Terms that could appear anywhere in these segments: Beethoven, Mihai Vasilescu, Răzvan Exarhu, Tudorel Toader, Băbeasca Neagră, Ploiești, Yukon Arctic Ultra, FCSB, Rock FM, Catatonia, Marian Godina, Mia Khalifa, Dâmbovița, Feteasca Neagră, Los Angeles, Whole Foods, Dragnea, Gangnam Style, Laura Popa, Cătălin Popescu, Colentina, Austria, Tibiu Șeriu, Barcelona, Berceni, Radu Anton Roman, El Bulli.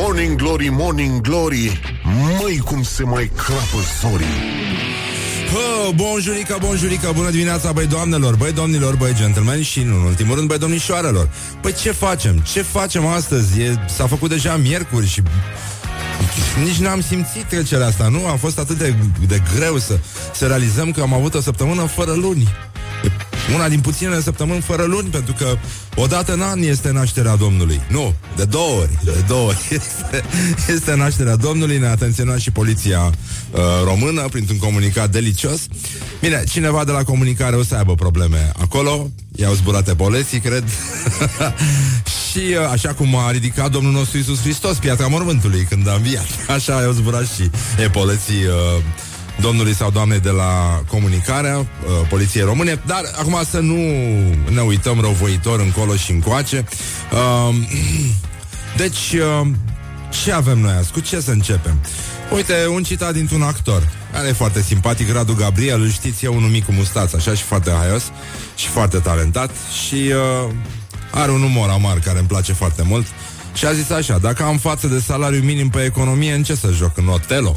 Morning Glory, Morning Glory, măi cum se mai crapă zorii. Bonjurica, bonjurica, bună dimineața, băi doamnelor, băi domnilor, băi gentlemen și, în ultimul rând, băi domnișoarelor. Păi ce facem? Ce facem astăzi? S-a făcut deja miercuri și nici n-am simțit trecerea asta, nu? A fost atât de greu să realizăm că am avut o săptămână fără luni. Una din puținele săptămâni fără luni, pentru că odată în an este nașterea Domnului. Nu, de două ori este nașterea Domnului. Ne-a atenționat și poliția română printr-un comunicat delicios. Bine, cineva de la comunicare o să aibă probleme acolo. I-au zburate boleții, cred. Și așa cum a ridicat Domnul nostru Iisus Hristos piatra mormântului când a înviat, așa i-au zburat și boleții Domnului sau Doamnei de la comunicarea poliției române. Dar acum să nu ne uităm răuvoitor încolo și încoace. Deci, ce avem noi azi? Cu ce să începem? Uite, un citat dintr-un actor care e foarte simpatic, Radu Gabriel. Îl știți, e unul mic cu mustață, așa, și foarte haios și foarte talentat. Și are un umor amar care îmi place foarte mult. Și a zis așa: dacă am față de salariu minim pe economie, în ce să joc? În Otelo?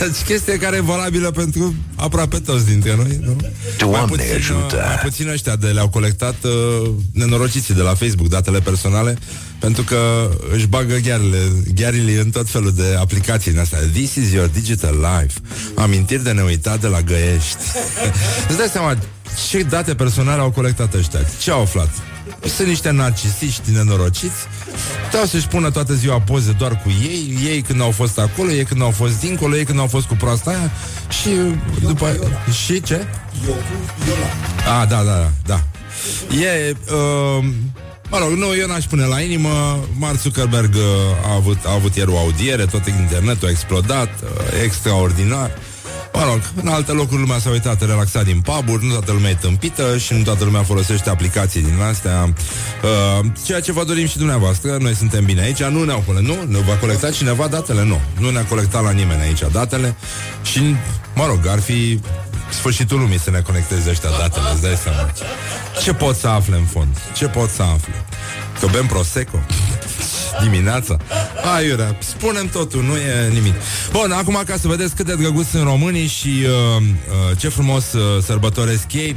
Deci chestie care e valabilă pentru aproape toți dintre noi, nu? Mai puțin ăștia de le-au colectat nenorociții de la Facebook, datele personale, pentru că își bagă ghearile în tot felul de aplicații în astea. This is your digital life. Amintiri de neuitat de la Găiești. Îți dai seama ce date personale au colectat ăștia? Ce au aflat? Sunt niște narcisiști nenorociți. Trebuie să-și pună toată ziua poze doar cu ei. Ei când au fost acolo, ei când au fost dincolo, ei când au fost cu proasta aia. Și după... Și ce? Ah, da. E... mă rog, nu, eu n-aș pune la inimă. Mark Zuckerberg a avut ieri o audiere. Tot internetul a explodat. Extraordinar. Mă rog, în alte locuri lumea s-a uitat relaxat din pub-uri, nu toată lumea e tâmpită și nu toată lumea folosește aplicații din astea. Ceea ce vă dorim și dumneavoastră, noi suntem bine aici, nu ne-a colectat cineva datele, nu ne-a colectat la nimeni aici datele și, mă rog, ar fi sfârșitul lumii să ne conecteze ăștia datele, îți dai seama. Ce pot să afle în fond? Ce pot să afle? Că bem prosecco dimineața. Hai, iurea, spunem totul, nu e nimic. Bun, acum ca să vedeți cât de drăguți sunt românii și ce frumos sărbătoresc ei.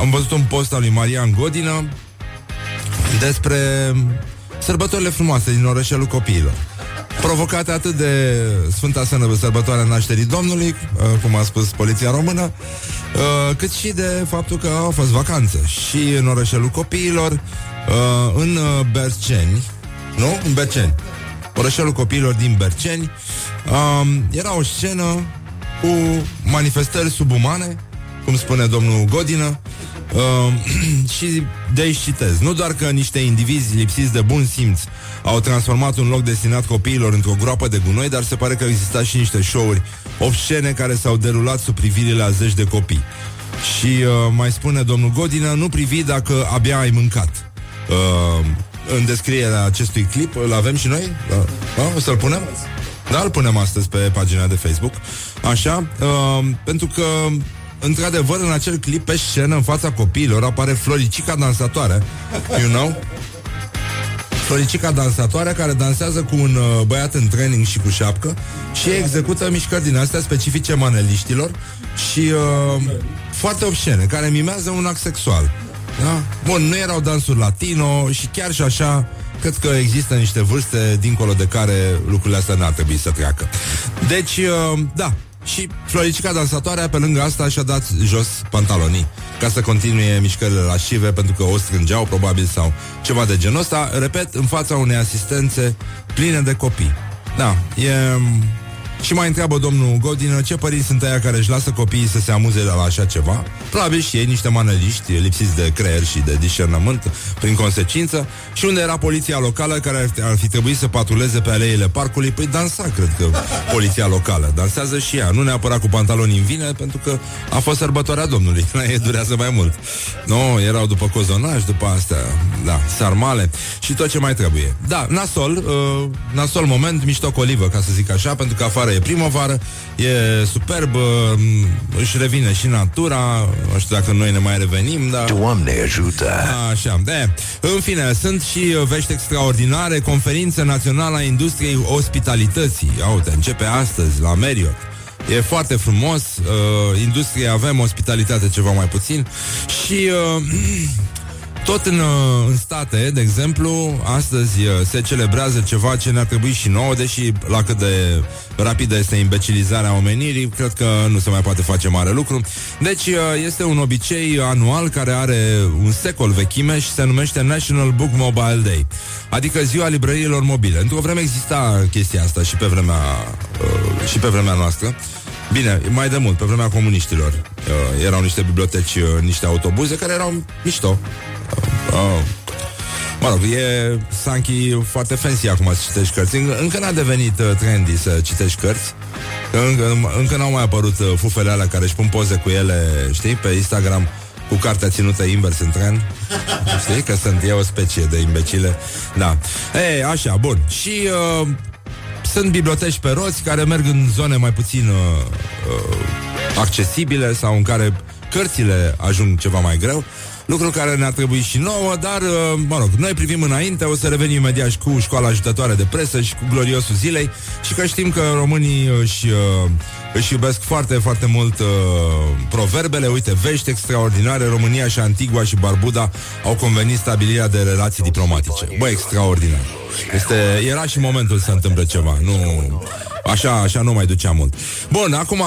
Am văzut un post al lui Marian Godina despre sărbătorile frumoase din orășelul copiilor, provocate atât de Sfânta Sărbătoare a Nașterii Domnului, cum a spus poliția română, cât și de faptul că a fost vacanță. Și în orășelul copiilor, în Berceni, nu? În Berceni, orășelul copiilor din Berceni, era o scenă cu manifestări subumane, cum spune domnul Godină. Și de aici citez: nu doar că niște indivizi lipsiți de bun simț au transformat un loc destinat copiilor într-o groapă de gunoi, dar se pare că au existat și niște show-uri obscene care s-au derulat sub privirile a zeci de copii. Și mai spune domnul Godină: nu privi dacă abia ai mâncat. În descrierea acestui clip îl avem și noi? O să-l punem? Da, îl punem astăzi pe pagina de Facebook. Așa, pentru că într-adevăr, în acel clip, pe scenă, în fața copiilor, apare Floricica dansatoare, you know? Floricica dansatoare care dansează cu un băiat în training și cu șapcă și execută mișcări din astea specifice maneliștilor și foarte obscene, care mimează un act sexual. Da? Bun, nu erau dansuri latino și chiar și așa, cred că există niște vârste dincolo de care lucrurile astea n-ar trebui să treacă. Deci, da. Și Floricica dansatoarea, pe lângă asta, și-a dat jos pantalonii ca să continue mișcările lascive, pentru că o strângeau, probabil, sau ceva de genul ăsta. Repet, în fața unei asistențe pline de copii. Da, e... Și mai întreabă domnul Godină ce părinți sunt aia care își lasă copiii să se amuze la așa ceva. Probabil și ei, niște maneliști lipsiți de creier și de discernământ, prin consecință. Și unde era poliția locală care ar fi trebuit să patruleze pe aleile parcului? Păi dansa, cred că, poliția locală. Dansează și ea, nu neapărat cu pantaloni în vine, pentru că a fost sărbătoarea Domnului. La ei durează mai mult. Nu, erau după cozonaj, după astea, da, sarmale și tot ce mai trebuie. Da, nasol moment, mișto colivă, ca să zic așa, pentru că afară vară, e primăvară, e superb, își revine și natura, nu știu dacă noi ne mai revenim, dar... Doamne ajută! Așa, de. În fine, sunt și vești extraordinare, conferința națională a industriei ospitalității. Uite, începe astăzi la Marriott. E foarte frumos, industrie avem, ospitalitate ceva mai puțin. Și tot în state, de exemplu, astăzi se celebrează ceva ce ne-a trebuit și nouă, deși la cât de rapidă este imbecilizarea omenirii, cred că nu se mai poate face mare lucru. Deci este un obicei anual care are un secol vechime și se numește National Book Mobile Day, adică ziua librăriilor mobile. Într-o vreme exista chestia asta și pe vremea noastră. Bine, mai de mult, pe vremea comuniștilor erau niște biblioteci, niște autobuze care erau mișto. Mă rog, e sanchi foarte fancy acum să citești cărți. Încă n-a devenit trendy să citești cărți. Încă n-au mai apărut fufele alea care își pun poze cu ele, știi, pe Instagram, cu cartea ținută invers în tren. Știi că sunt eu o specie de imbecile. Da, ei, așa, bun. Și... sunt biblioteci pe roți care merg în zone mai puțin accesibile sau în care cărțile ajung ceva mai greu, lucru care ne-a trebuit și nouă, dar, mă rog, noi privim înainte, o să revenim imediat și cu școala ajutătoare de presă și cu gloriosul zilei și că știm că românii își iubesc foarte, foarte mult proverbele. Uite, vești extraordinare, România și Antigua și Barbuda au convenit stabilirea de relații diplomatice. Bă, extraordinar. Era și momentul să întâmple ceva, nu... Așa nu mai ducea mult. Bun, acum,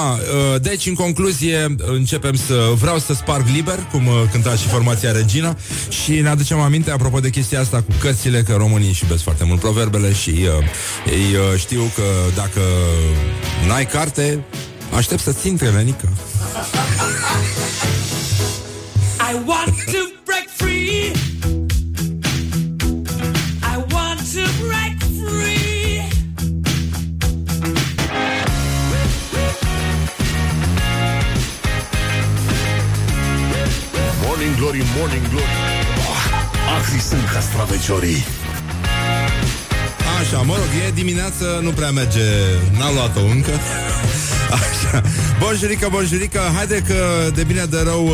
deci, în concluzie, începem să... Vreau să sparg liber, cum cânta și formația Regina. Și ne aducem aminte, apropo de chestia asta cu cărțile, că românii își iubesc foarte mult proverbele și ei știu că dacă n-ai carte, aștept să ți intre, Lenica. I want to break free. I want to break free. Morning glory, morning glory. Acri sunt castraveciorii. Așa, mă rog, e dimineață, nu prea merge, n-am luat-o încă. Așa, bonjurică, haide că de bine de rău,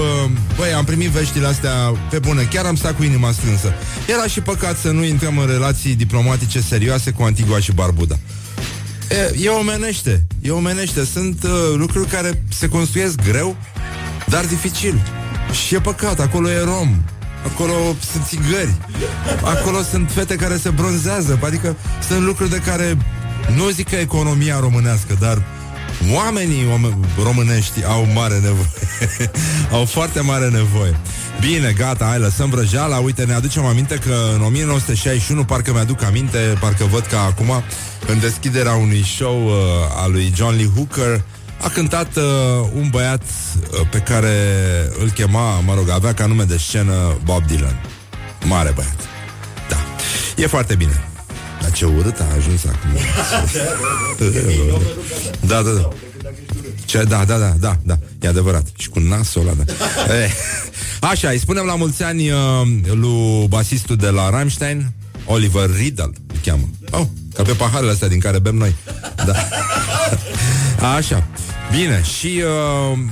băi, am primit veștile astea pe bune, chiar am stat cu inima strânsă. Era și păcat să nu intrăm în relații diplomatice serioase cu Antigua și Barbuda. E omenește, sunt lucruri care se construiesc greu, dar dificil. Și e păcat, acolo e rom, acolo sunt țigări, acolo sunt fete care se bronzează. Adică sunt lucruri de care nu zic că economia românească, dar oamenii românești au mare nevoie. Au foarte mare nevoie. Bine, gata, hai, lăsăm vrăjeala. Uite, ne aducem aminte că în 1961, parcă mi-aduc aminte, parcă văd că acum, în deschiderea unui show al lui John Lee Hooker, a cântat un băiat pe care îl chema, mă rog, avea ca nume de scenă Bob Dylan. Mare băiat. Da. E foarte bine. Dar ce urât a ajuns acum. Da. Da. E adevărat. Și cu nasul ăla, da. Așa, îi spunem la mulți ani lui basistul de la Rammstein, Oliver Riedel îl cheamă. Ca pe paharele astea din care bem noi. Da. Așa. Bine, și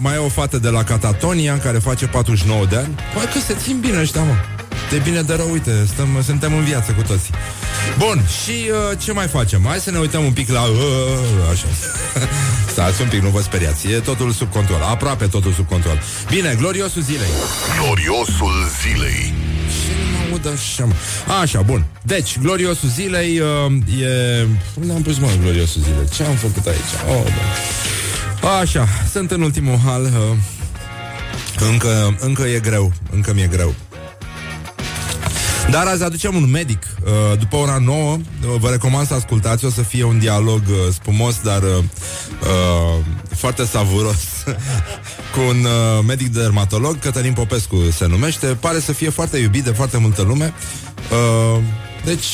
mai e o fată de la Catatonia care face 49 de ani. Păi că se țin bine ăștia, mă. De bine de rău, uite, suntem în viață cu toții. Bun, și ce mai facem? Hai să ne uităm un pic la... așa. Stați un pic, nu vă speriați. E totul sub control, aproape totul sub control. Bine, gloriosul zilei. Gloriosul zilei. Așa, bun. Deci, gloriosul zilei e... Unde am pus, mă, gloriosul zilei? Ce am făcut aici? Așa, sunt în ultimul hal. Încă e greu. Încă mi-e greu. Dar azi aducem un medic. După ora 9, vă recomand să ascultați. O să fie un dialog spumos, dar foarte savuros, cu un medic dermatolog, Cătălin Popescu se numește. Pare să fie foarte iubit de foarte multă lume. Deci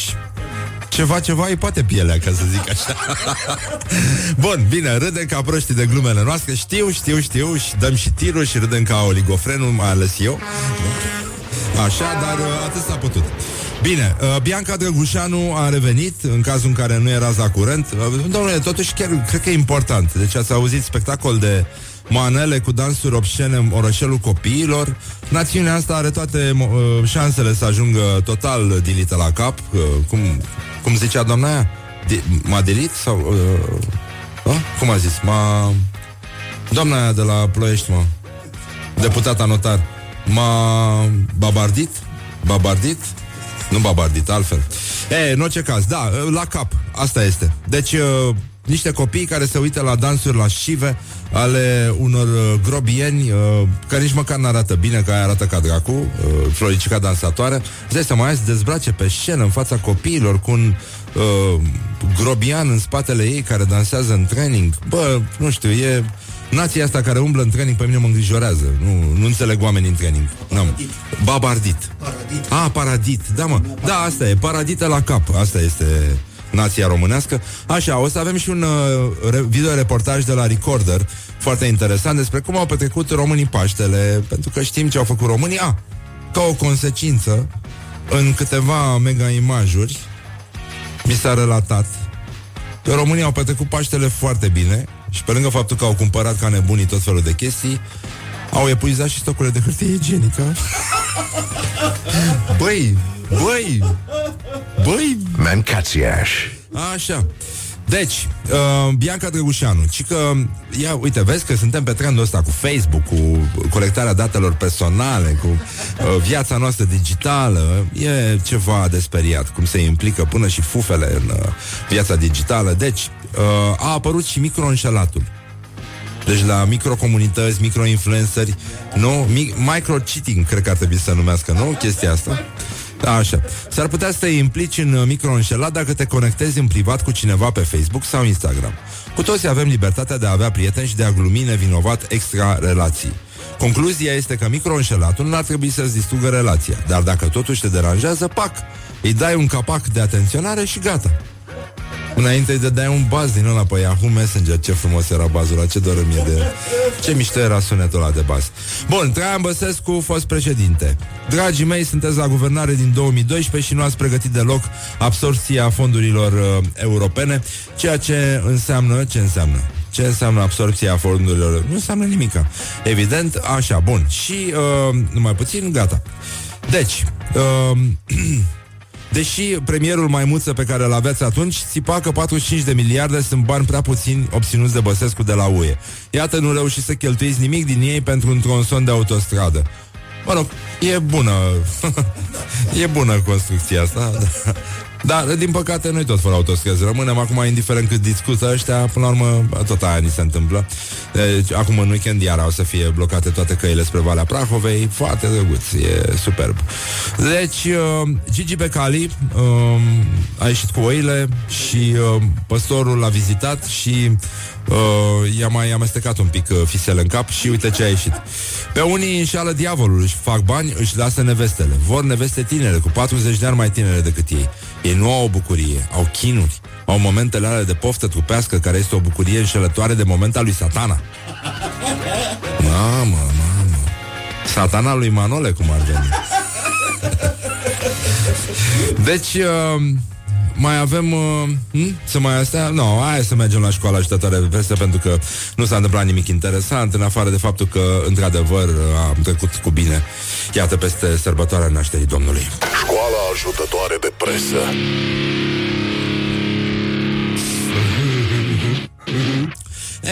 ceva îi poate pielea, ca să zic așa. Bun, bine, râdem ca proștii de glumele noastre. Știu, și dăm și tiruri și râdem ca oligofrenul, mai ales eu. Așa, dar atât s-a putut. Bine, Bianca Drăgușanu a revenit, în cazul în care nu erați la curent. Domnule, totuși chiar cred că e important. Deci ați auzit spectacol de manele cu dansuri obscene în orășelul copiilor. Națiunea asta are toate șansele să ajungă total dilită la cap. Cum zicea doamna aia? M-a dilit? Sau, cum a zis? Doamna aia de la Ploiești, deputata notar. M-a babardit? Babardit? Nu babardit, altfel. În orice caz, da, la cap. Asta este. Deci, niște copii care se uită la dansuri lascive ale unor grobieni care nici măcar n-arată bine, că aia arată ca dracu, Floricica dansatoare. Zăi să mai aia se dezbrace pe scenă în fața copiilor cu un grobian în spatele ei care dansează în training. Bă, nu știu, e... Nația asta care umblă în training pe mine mă îngrijorează. Nu înțeleg oamenii în training. Paradit. Babardit. Paradit. Ah, paradit. Da, mă. Da, asta e. Paradită la cap. Asta este nația românească. Așa, o să avem și un videoreportaj de la Recorder foarte interesant despre cum au petrecut românii Paștele, pentru că știm ce au făcut românii. Ah, ca o consecință, în câteva mega-imajuri mi s-a relatat că românii au petrecut Paștele foarte bine. Și pe lângă faptul că au cumpărat ca nebunii tot felul de chestii, au epuizat și stocurile de hârtie igienică. Băi! Mâncați-aș! Așa. Deci, Bianca Drăgușanu, cică, ia, uite, vezi că suntem pe trendul ăsta cu Facebook, cu colectarea datelor personale, cu viața noastră digitală. E ceva de speriat, cum se implică până și fufele în viața digitală. Deci, a apărut și microînșelatul. Deci la microcomunități, microinfluenceri, nu? Microcheating, cred că ar trebui să numească, nu? Chestia asta. Așa. S-ar putea să te implici în microînșelat dacă te conectezi în privat cu cineva pe Facebook sau Instagram. Cu toții avem libertatea de a avea prieteni și de a glumi nevinovat extra relații. Concluzia este că microînșelatul nu ar trebui să-ți distrugă relația, dar dacă totuși te deranjează, pac! Îi dai un capac de atenționare și gata. Înainte de dai un baz din ăla pe Yahoo Messenger. Ce frumos era bazul ăla, ce doră mie de... Ce mișto era sunetul ăla de baz. Bun, Traian Băsescu, fost președinte. Dragii mei, sunteți la guvernare din 2012 și nu ați pregătit deloc absorpția fondurilor europene. Ceea ce înseamnă... Ce înseamnă? Ce înseamnă absorpția fondurilor? Nu înseamnă nimica. Evident, așa, bun. Și, numai puțin, gata. Deci... Deși premierul Maimuță pe care îl aveți atunci țipa că 45 de miliarde sunt bani prea puțini obținuți de Băsescu de la UE. Iată, nu reușiți să cheltuiți nimic din ei pentru un tronson de autostradă. Mă rog, e bună. E bună construcția asta. Dar, din păcate, noi tot fără autostrăzi rămânem acum, indiferent cât discută ăștia. Până la urmă, tot aia ni se întâmplă. Deci, acum în weekend iar o să fie blocate toate căile spre Valea Prahovei. Foarte drăguț, e superb. Deci, Gigi Becali a ieșit cu oile și păstorul l-a vizitat și i-a mai amestecat un pic fisele în cap și uite ce a ieșit. Pe unii înșeală diavolul, își fac bani, își lasă nevestele. Vor neveste tinere, cu 40 de ani mai tinere decât ei. Ei nu au o bucurie, au chinuri, au momentele alea de poftă trupească, care este o bucurie înșelătoare de moment al lui Satana. Mamă, Satana lui Manole, cum ar veni. Deci... mai avem... să mai astea? Nu, hai să mergem la școala ajutătoare de veste, pentru că nu s-a întâmplat nimic interesant, în afară de faptul că, într-adevăr, am trecut cu bine, iată, peste sărbătoarea nașterii Domnului. Școala ajutătoare de presă.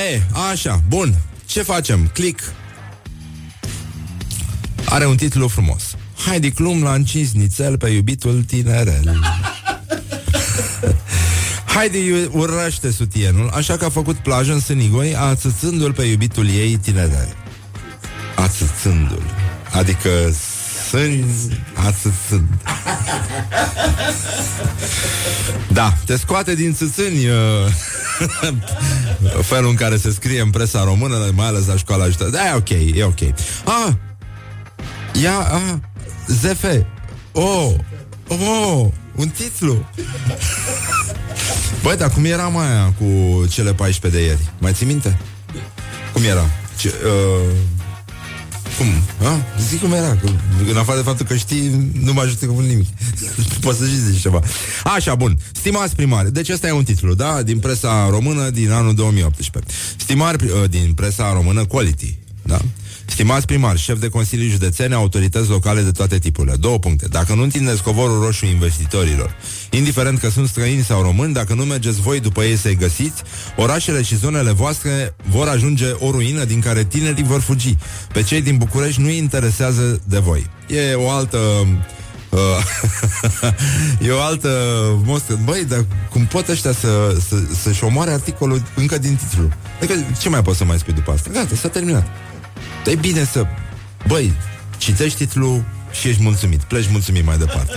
Ei, așa, bun. Ce facem? Click. Are un titlu frumos. Heidi Klum l-a încins nițel pe iubitul tinerel. Heidi urăște sutienul, așa că a făcut plajă în Sânigoi, ațățându-l pe iubitul ei tinerel. Ațățându-l. Adică ațățând. Da, te scoate din țâțâni felul în care se scrie în presa română, mai ales la școala ajutătoare. Da, e ok, e ok. Ah, ia, Zefe. Oh, un titlu. Băi, dar cum era mai aia cu cele 14 de ieri? Mai ții minte? Cum era? Cum? A? Zic cum era. În afară de faptul că știi, nu mă ajută cu nimic. Poți să zici ceva. Așa, bun. Stimați primari. Deci ăsta e un titlu, da? Din presa română din anul 2018. Din presa română Quality, da? Stimați primari, șefi de consilii județene, autorități locale de toate tipurile. 2 puncte. Dacă nu întindeți covorul roșu investitorilor, indiferent că sunt străini sau români, dacă nu mergeți voi după ei să-i găsiți, orașele și zonele voastre vor ajunge o ruină din care tinerii vor fugi. Pe cei din București nu-i interesează de voi. E o altă... e o altă mostră. Băi, dar cum pot ăștia să-și omoare articolul încă din titlu? Adică ce mai poți să mai spui după asta? Gata, s-a terminat. E bine să... Băi, citești titlul și ești mulțumit. Pleci mulțumit mai departe.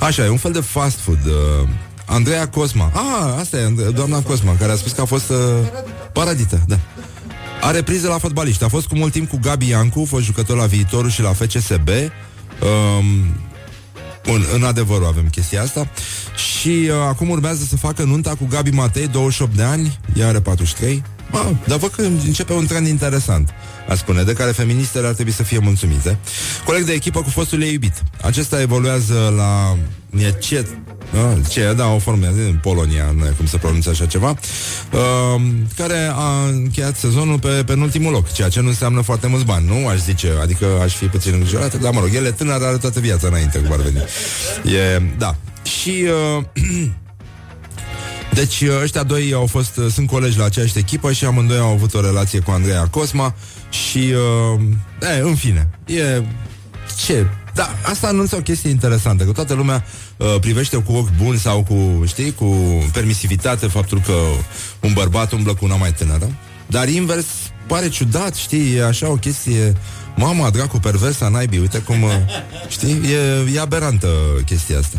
Așa, e un fel de fast food. Andreea Cosma. Ah, asta e doamna Cosma, care a spus că a fost paradită, da. Are priză la fotbaliști. A fost cu mult timp cu Gabi Iancu, fost jucător la Viitorul și la FCSB. În adevărul avem chestia asta. Și acum urmează să facă nunta cu Gabi Matei, 28 de ani. Ea are 43. Dar văd că începe un trend interesant, a spune, de care feministele ar trebui să fie mulțumite. Coleg de echipă cu fostul ei iubit. Acesta evoluează la... o formă din Polonia, nu e cum se pronunță așa ceva, care a încheiat sezonul pe penultimul loc, ceea ce nu înseamnă foarte mulți bani, nu? Aș zice, adică aș fi puțin îngrijorat, dar mă rog, el e tânăr, are toată viața înainte, cum ar veni. Da. Și... Deci ăștia doi sunt colegi la aceeași echipă și amândoi au avut o relație cu Andreea Cosma și, în fine, da, asta anunță o chestie interesantă, că toată lumea privește cu ochi buni sau cu permisivitate faptul că un bărbat umblă cu una mai tânără, dar invers pare ciudat, e așa o chestie, mama, dracu, perversa, naibii, uite cum, e aberantă chestia asta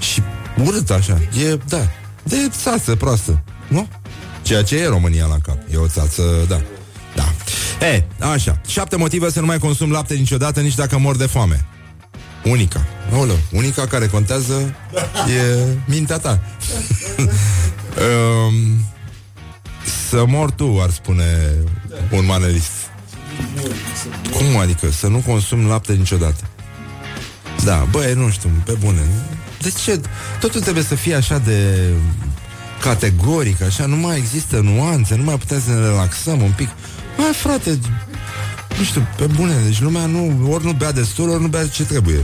și urât așa, de țață proastă, nu? Ceea ce e România la cap. E o țață, da. Așa, 7 motive să nu mai consum lapte niciodată, nici dacă mor de foame. Unica. Aoleu, unica care contează e mintea ta. Să mor tu, ar spune un manelist. Cum adică? Să nu consum lapte niciodată? Da, băi, nu știu, pe bune. De ce? Totul trebuie să fie așa de categoric, așa, nu mai există nuanțe, nu mai putem să ne relaxăm un pic. Mai, frate, nu știu, pe bune, deci lumea ori nu bea destul, ori nu bea ce trebuie.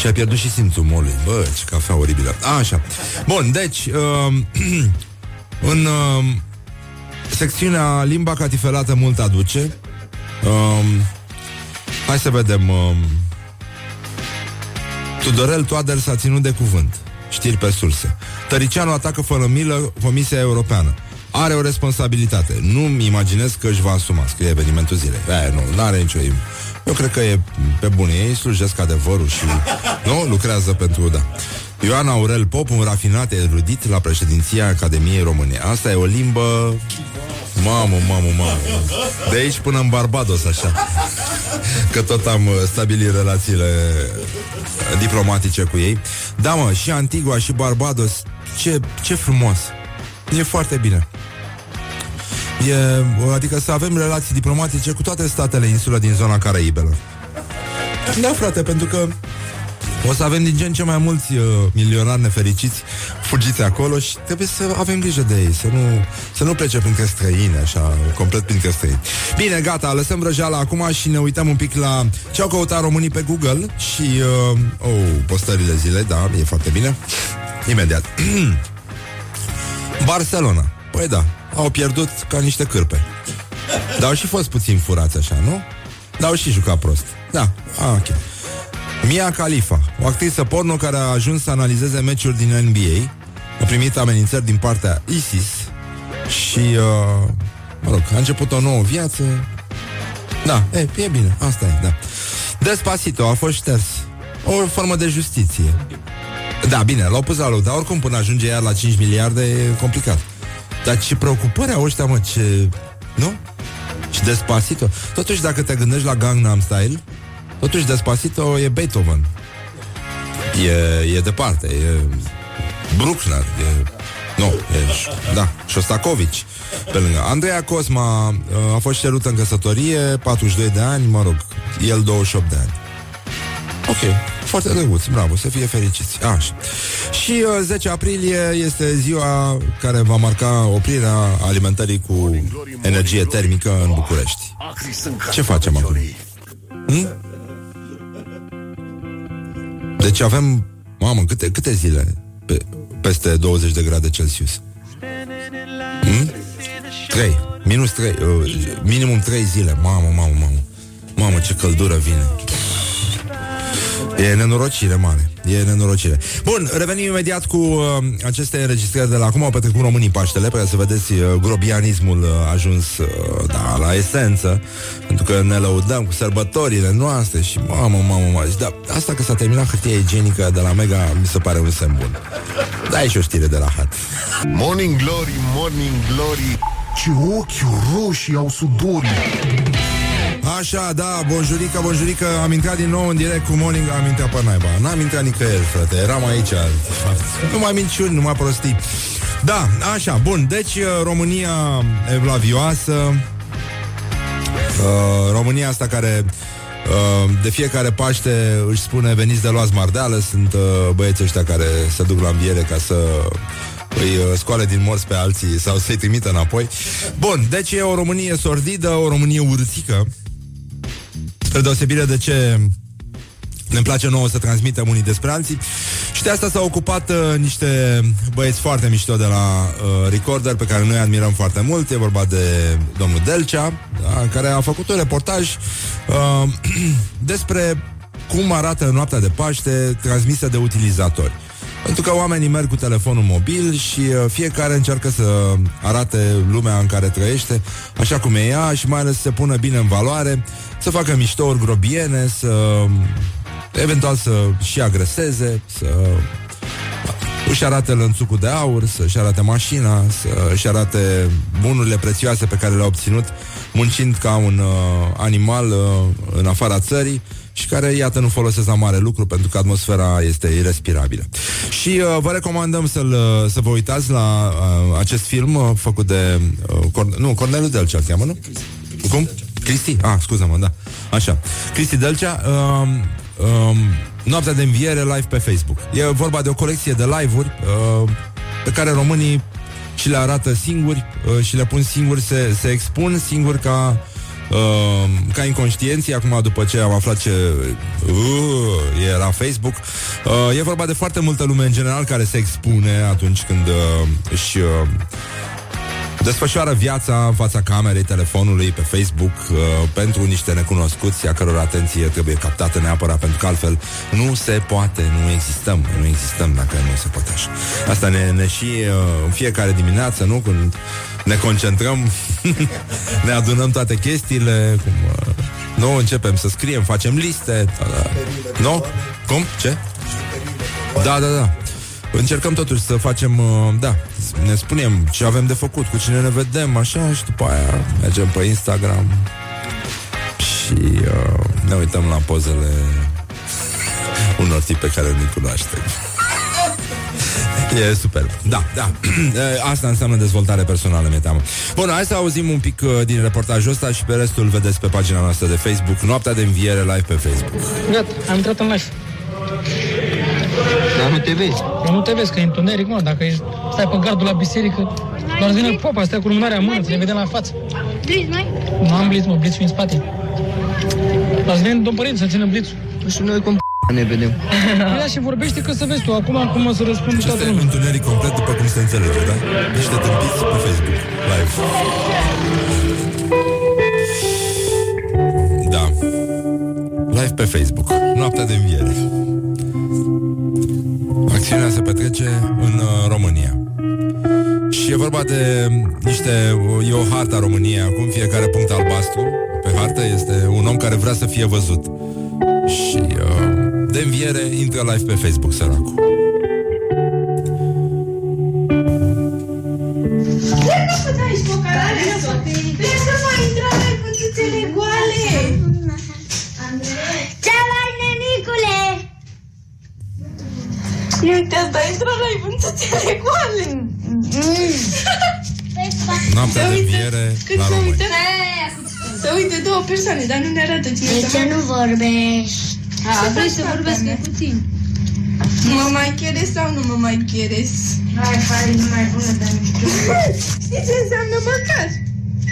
Și a pierdut și simțul umorului. Bă, ce cafea oribilă. Așa. Bun, deci, în secțiunea Limba catifelată mult aduce, hai să vedem... Tudorel Toader s-a ținut de cuvânt. Știri pe surse. Tăriceanu atacă fără milă Comisia Europeană. Are o responsabilitate. Nu-mi imaginez că își va asuma. Scrie evenimentul zilei. N-are nicio... Eu cred că e pe bune. Ei slujesc adevărul și lucrează pentru... Da. Ioan Aurel Pop, un rafinat erudit la președinția Academiei Române. Asta e o limbă... Mamă. De aici până în Barbados, așa. Că tot am stabilit relațiile diplomatice cu ei. Da, mă, și Antigua și Barbados. Ce frumos. E foarte bine. Adică să avem relații diplomatice cu toate statele insulă din zona Caraibelor. Da, frate, pentru că o să avem din ce în ce mai mulți milionari nefericiți fugiți acolo și trebuie să avem grijă de ei, să nu plece printre străini, așa, complet printre străini. Bine, gata, lăsăm vrăjeala acum și ne uităm un pic la ce au căutat românii pe Google și postările zilei, da, e foarte bine. Imediat. Barcelona. Păi da, au pierdut ca niște cârpe. Dar au și fost puțin furați așa, nu? Dar au și jucat prost. Da, ok. Mia Khalifa, o actriță porno care a ajuns să analizeze meciuri din NBA, a primit amenințări din partea ISIS și, a început o nouă viață. Da, e bine, asta e, da. Despacito a fost șters. O formă de justiție. Da, bine, l-au pus la loc, dar oricum până ajunge iar la 5 miliarde e complicat. Dar ce preocupări au ăștia, mă, ce... Nu? Și Despacito. Totuși, dacă te gândești la Gangnam Style... Totuși, Despacito e Beethoven. E departe, e Bruckner, e... Nu, e... Da, Șostacovici. Pe lângă Andreea Cosma a fost cerută în căsătorie, 42 de ani, mă rog, el 28 de ani. Ok, foarte drăguț, bravo, să fie fericiți. Așa. Și 10 aprilie este ziua care va marca oprirea alimentării cu energie termică în București. Ce facem acum? Deci avem, mamă, câte zile peste 20 de grade Celsius? 3, minus 3, minimum 3 zile. Mamă. Mamă, ce căldură vine. E nenorocire mare, e nenorocire. Bun, revenim imediat cu aceste înregistrări de la acum, au petrecut românii Paștele, pentru să vedeți grobianismul a ajuns la esență, pentru că ne lăudăm cu sărbătorile noastre și mamă. Dar asta că s-a terminat hârtia igienică de la Mega, mi se pare un semn bun. Dai și o știre de la Hat. Morning Glory, Morning Glory, ce ochi roșii au sudorii. Așa, da, bonjurică, am intrat din nou în direct cu Morning, am intrat pe naiba. N-am intrat nicăieri, frate, eram aici. Numai minciuni, numai prostii. Da, așa, bun, deci România evlavioasă, România asta care de fiecare Paște își spune veniți de luați mardeală. Sunt băieții ăștia care se duc la înviere ca să îi scoale din morți pe alții sau să-i trimită înapoi. Bun, deci e o Românie sordidă, o Românie urâțică. Spre deosebire de ce ne place nouă să transmitem unii despre alții. Și de asta s-au ocupat niște băieți foarte mișto de la Recorder, pe care noi admirăm foarte mult. E vorba de domnul Delcea, da, care a făcut un reportaj despre cum arată noaptea de Paște transmisă de utilizatori. Pentru că oamenii merg cu telefonul mobil și fiecare încearcă să arate lumea în care trăiește așa cum e ea și mai ales să se pună bine în valoare, să facă miștouri grobiene, să eventual să și agreseze, să își arate lănțucul de aur, să își arate mașina, să își arate bunurile prețioase pe care le-a obținut muncind ca un animal în afara țării și care, iată, nu folosesc la mare lucru pentru că atmosfera este irrespirabilă. Și vă recomandăm să vă uitați la acest film făcut de... Corneliu Delcea îl cheamă, nu? Cum? Cristi? Ah, scuză-mă, da. Așa. Cristi Delcea... Noaptea de înviere live pe Facebook. E vorba de o colecție de live-uri pe care românii și le arată singuri și le pun singuri, se expun singuri ca inconștienții. Acum, după ce am aflat ce era Facebook, e vorba de foarte multă lume în general care se expune atunci când își desfășoară viața în fața camerei telefonului pe Facebook pentru niște necunoscuți a căror atenție trebuie captată neapărat, pentru că altfel nu se poate, nu existăm dacă nu se poate așa. Asta ne și în fiecare dimineață, nu? Când ne concentrăm, ne adunăm toate chestiile, cum noi începem să scriem, facem liste, nu? Cum? Ce? Da. Încercăm totuși să facem, da, ne spunem ce avem de făcut, cu cine ne vedem, așa, și după aia mergem pe Instagram și ne uităm la pozele unor tipi pe care nu-i cunoaștem. E superb. Da. Asta înseamnă dezvoltare personală, mi-e teamă. Bun, hai să auzim un pic din reportajul ăsta și pe restul vedeți pe pagina noastră de Facebook, Noaptea de Înviere live pe Facebook. Gata, am intrat în live. Dar nu te vezi. Eu nu te vezi, că e întuneric, mă. Dacă ești, stai pe gardul la biserică, doar vine popa, stai cu lumânarea în mână, să ne vedem la față. Blitz, noi? Nu am blitz, mă, blitz în spate. Doar vine domn părinte să țină blitzul. Nu știu noi cum ne vedem. Ia și vorbește, că să vezi tu, acum să răspund toată lumea. Este întuneric complet, după cum se înțelege, da? Niște tâmpiți pe Facebook, live. Da. Live pe Facebook, Noaptea de Înviere. Acțiunea se petrece în România. Și e vorba de e o hartă a României acum, fiecare punct albastru pe hartă este un om care vrea să fie văzut. Și de înviere intră live pe Facebook, săracu. Trebuie să mai intră pe cutițele goale. Ce-ai, nenicule? Nu te-ai dat intrare, ai vântuțele goale. Noaptea de miere la români. Să uite două persoane, dar nu ne arată cine. De ce nu vorbești? Să vrei să vorbesc mai puțin. Mă mai cheres sau nu mă mai cheres? Hai, pare mai bună, dar nu știu. Știi ce înseamnă măcar?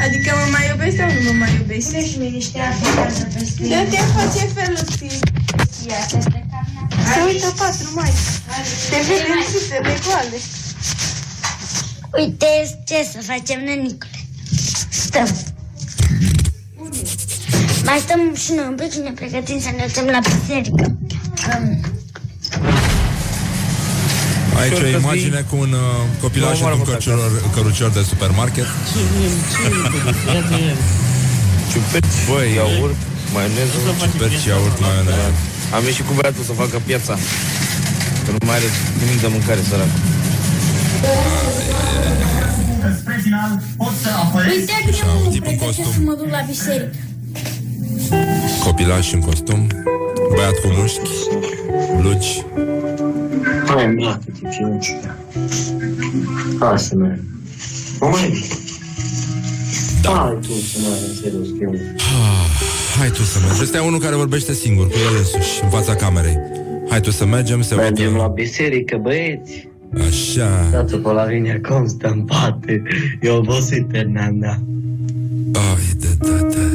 Adică mă mai iubești sau nu mă mai iubești? Deci-mi niște afiară pe scrie. De-aia face felul timp. Ia, este camina. Să uită 4 mai. Te vede în sute, pe coale. Uite ce să facem, nănicule. Stăm. Mai stăm și noi un pic și ne pregătim să ne ducem la biserică. Aici o imagine cu un copilaș și un cărucior de supermarket. Ciuperci, băi, iaurt, maioneză. Ciuperci, iaurt, maioneză. Am ieșit cu băiatul să facă piața, că nu mai are nimic de mâncare, sărac. Spre final, pot să apăresc. Uite că eu mă pregătesc să mă duc la biserică. Copilaș în costum, băiat cu mușchi, blugi. Hai, mea, câte fiuncitea. Hai să merg. Măi! Hai tu să merg. Hai tu să mergi. Ăsta e unul care vorbește singur cu el însuși, în fața camerei. Hai tu să mergem, se uită. Mergem la biserică, băieți. Așa. Stați-o pe la linia constă în pate. E obosită, nana. Ai de tata.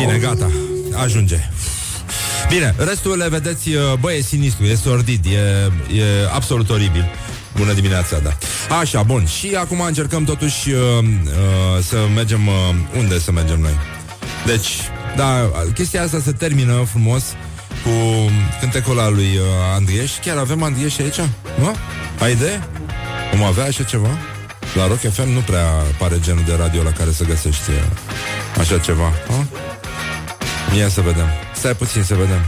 Bine, gata. Ajunge. Bine, restul le vedeți, bă, e sinistru, e sordid, e absolut oribil. Bună dimineața, da. Așa, bun, și acum încercăm totuși să mergem, unde să mergem noi? Deci, da, chestia asta se termină frumos cu cântecul ăla lui Andrieș. Chiar avem Andrieș aici? Nu? Ai idee? Cum avea așa ceva? La Rock FM nu prea pare genul de radio la care se găsește așa ceva. Ha? Ia să vedem. Stai puțin să vedem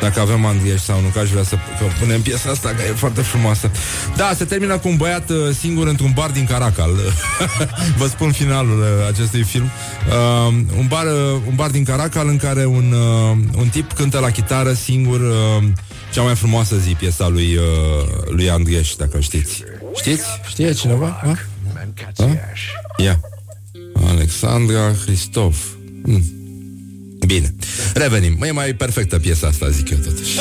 dacă avem Andrieș sau nu, că aș vrea să punem piesa asta, că e foarte frumoasă. Da, se termină cu un băiat singur într-un bar din Caracal. Vă spun finalul acestui film. Un bar din Caracal în care un tip cântă la chitară singur cea mai frumoasă zi, piesa lui Andrieș, dacă știți. Știți? Știe cineva? Ha? Ha? Ia. Alexandra Hristof. Bine, revenim. E mai perfectă piesa asta, zic eu totuși.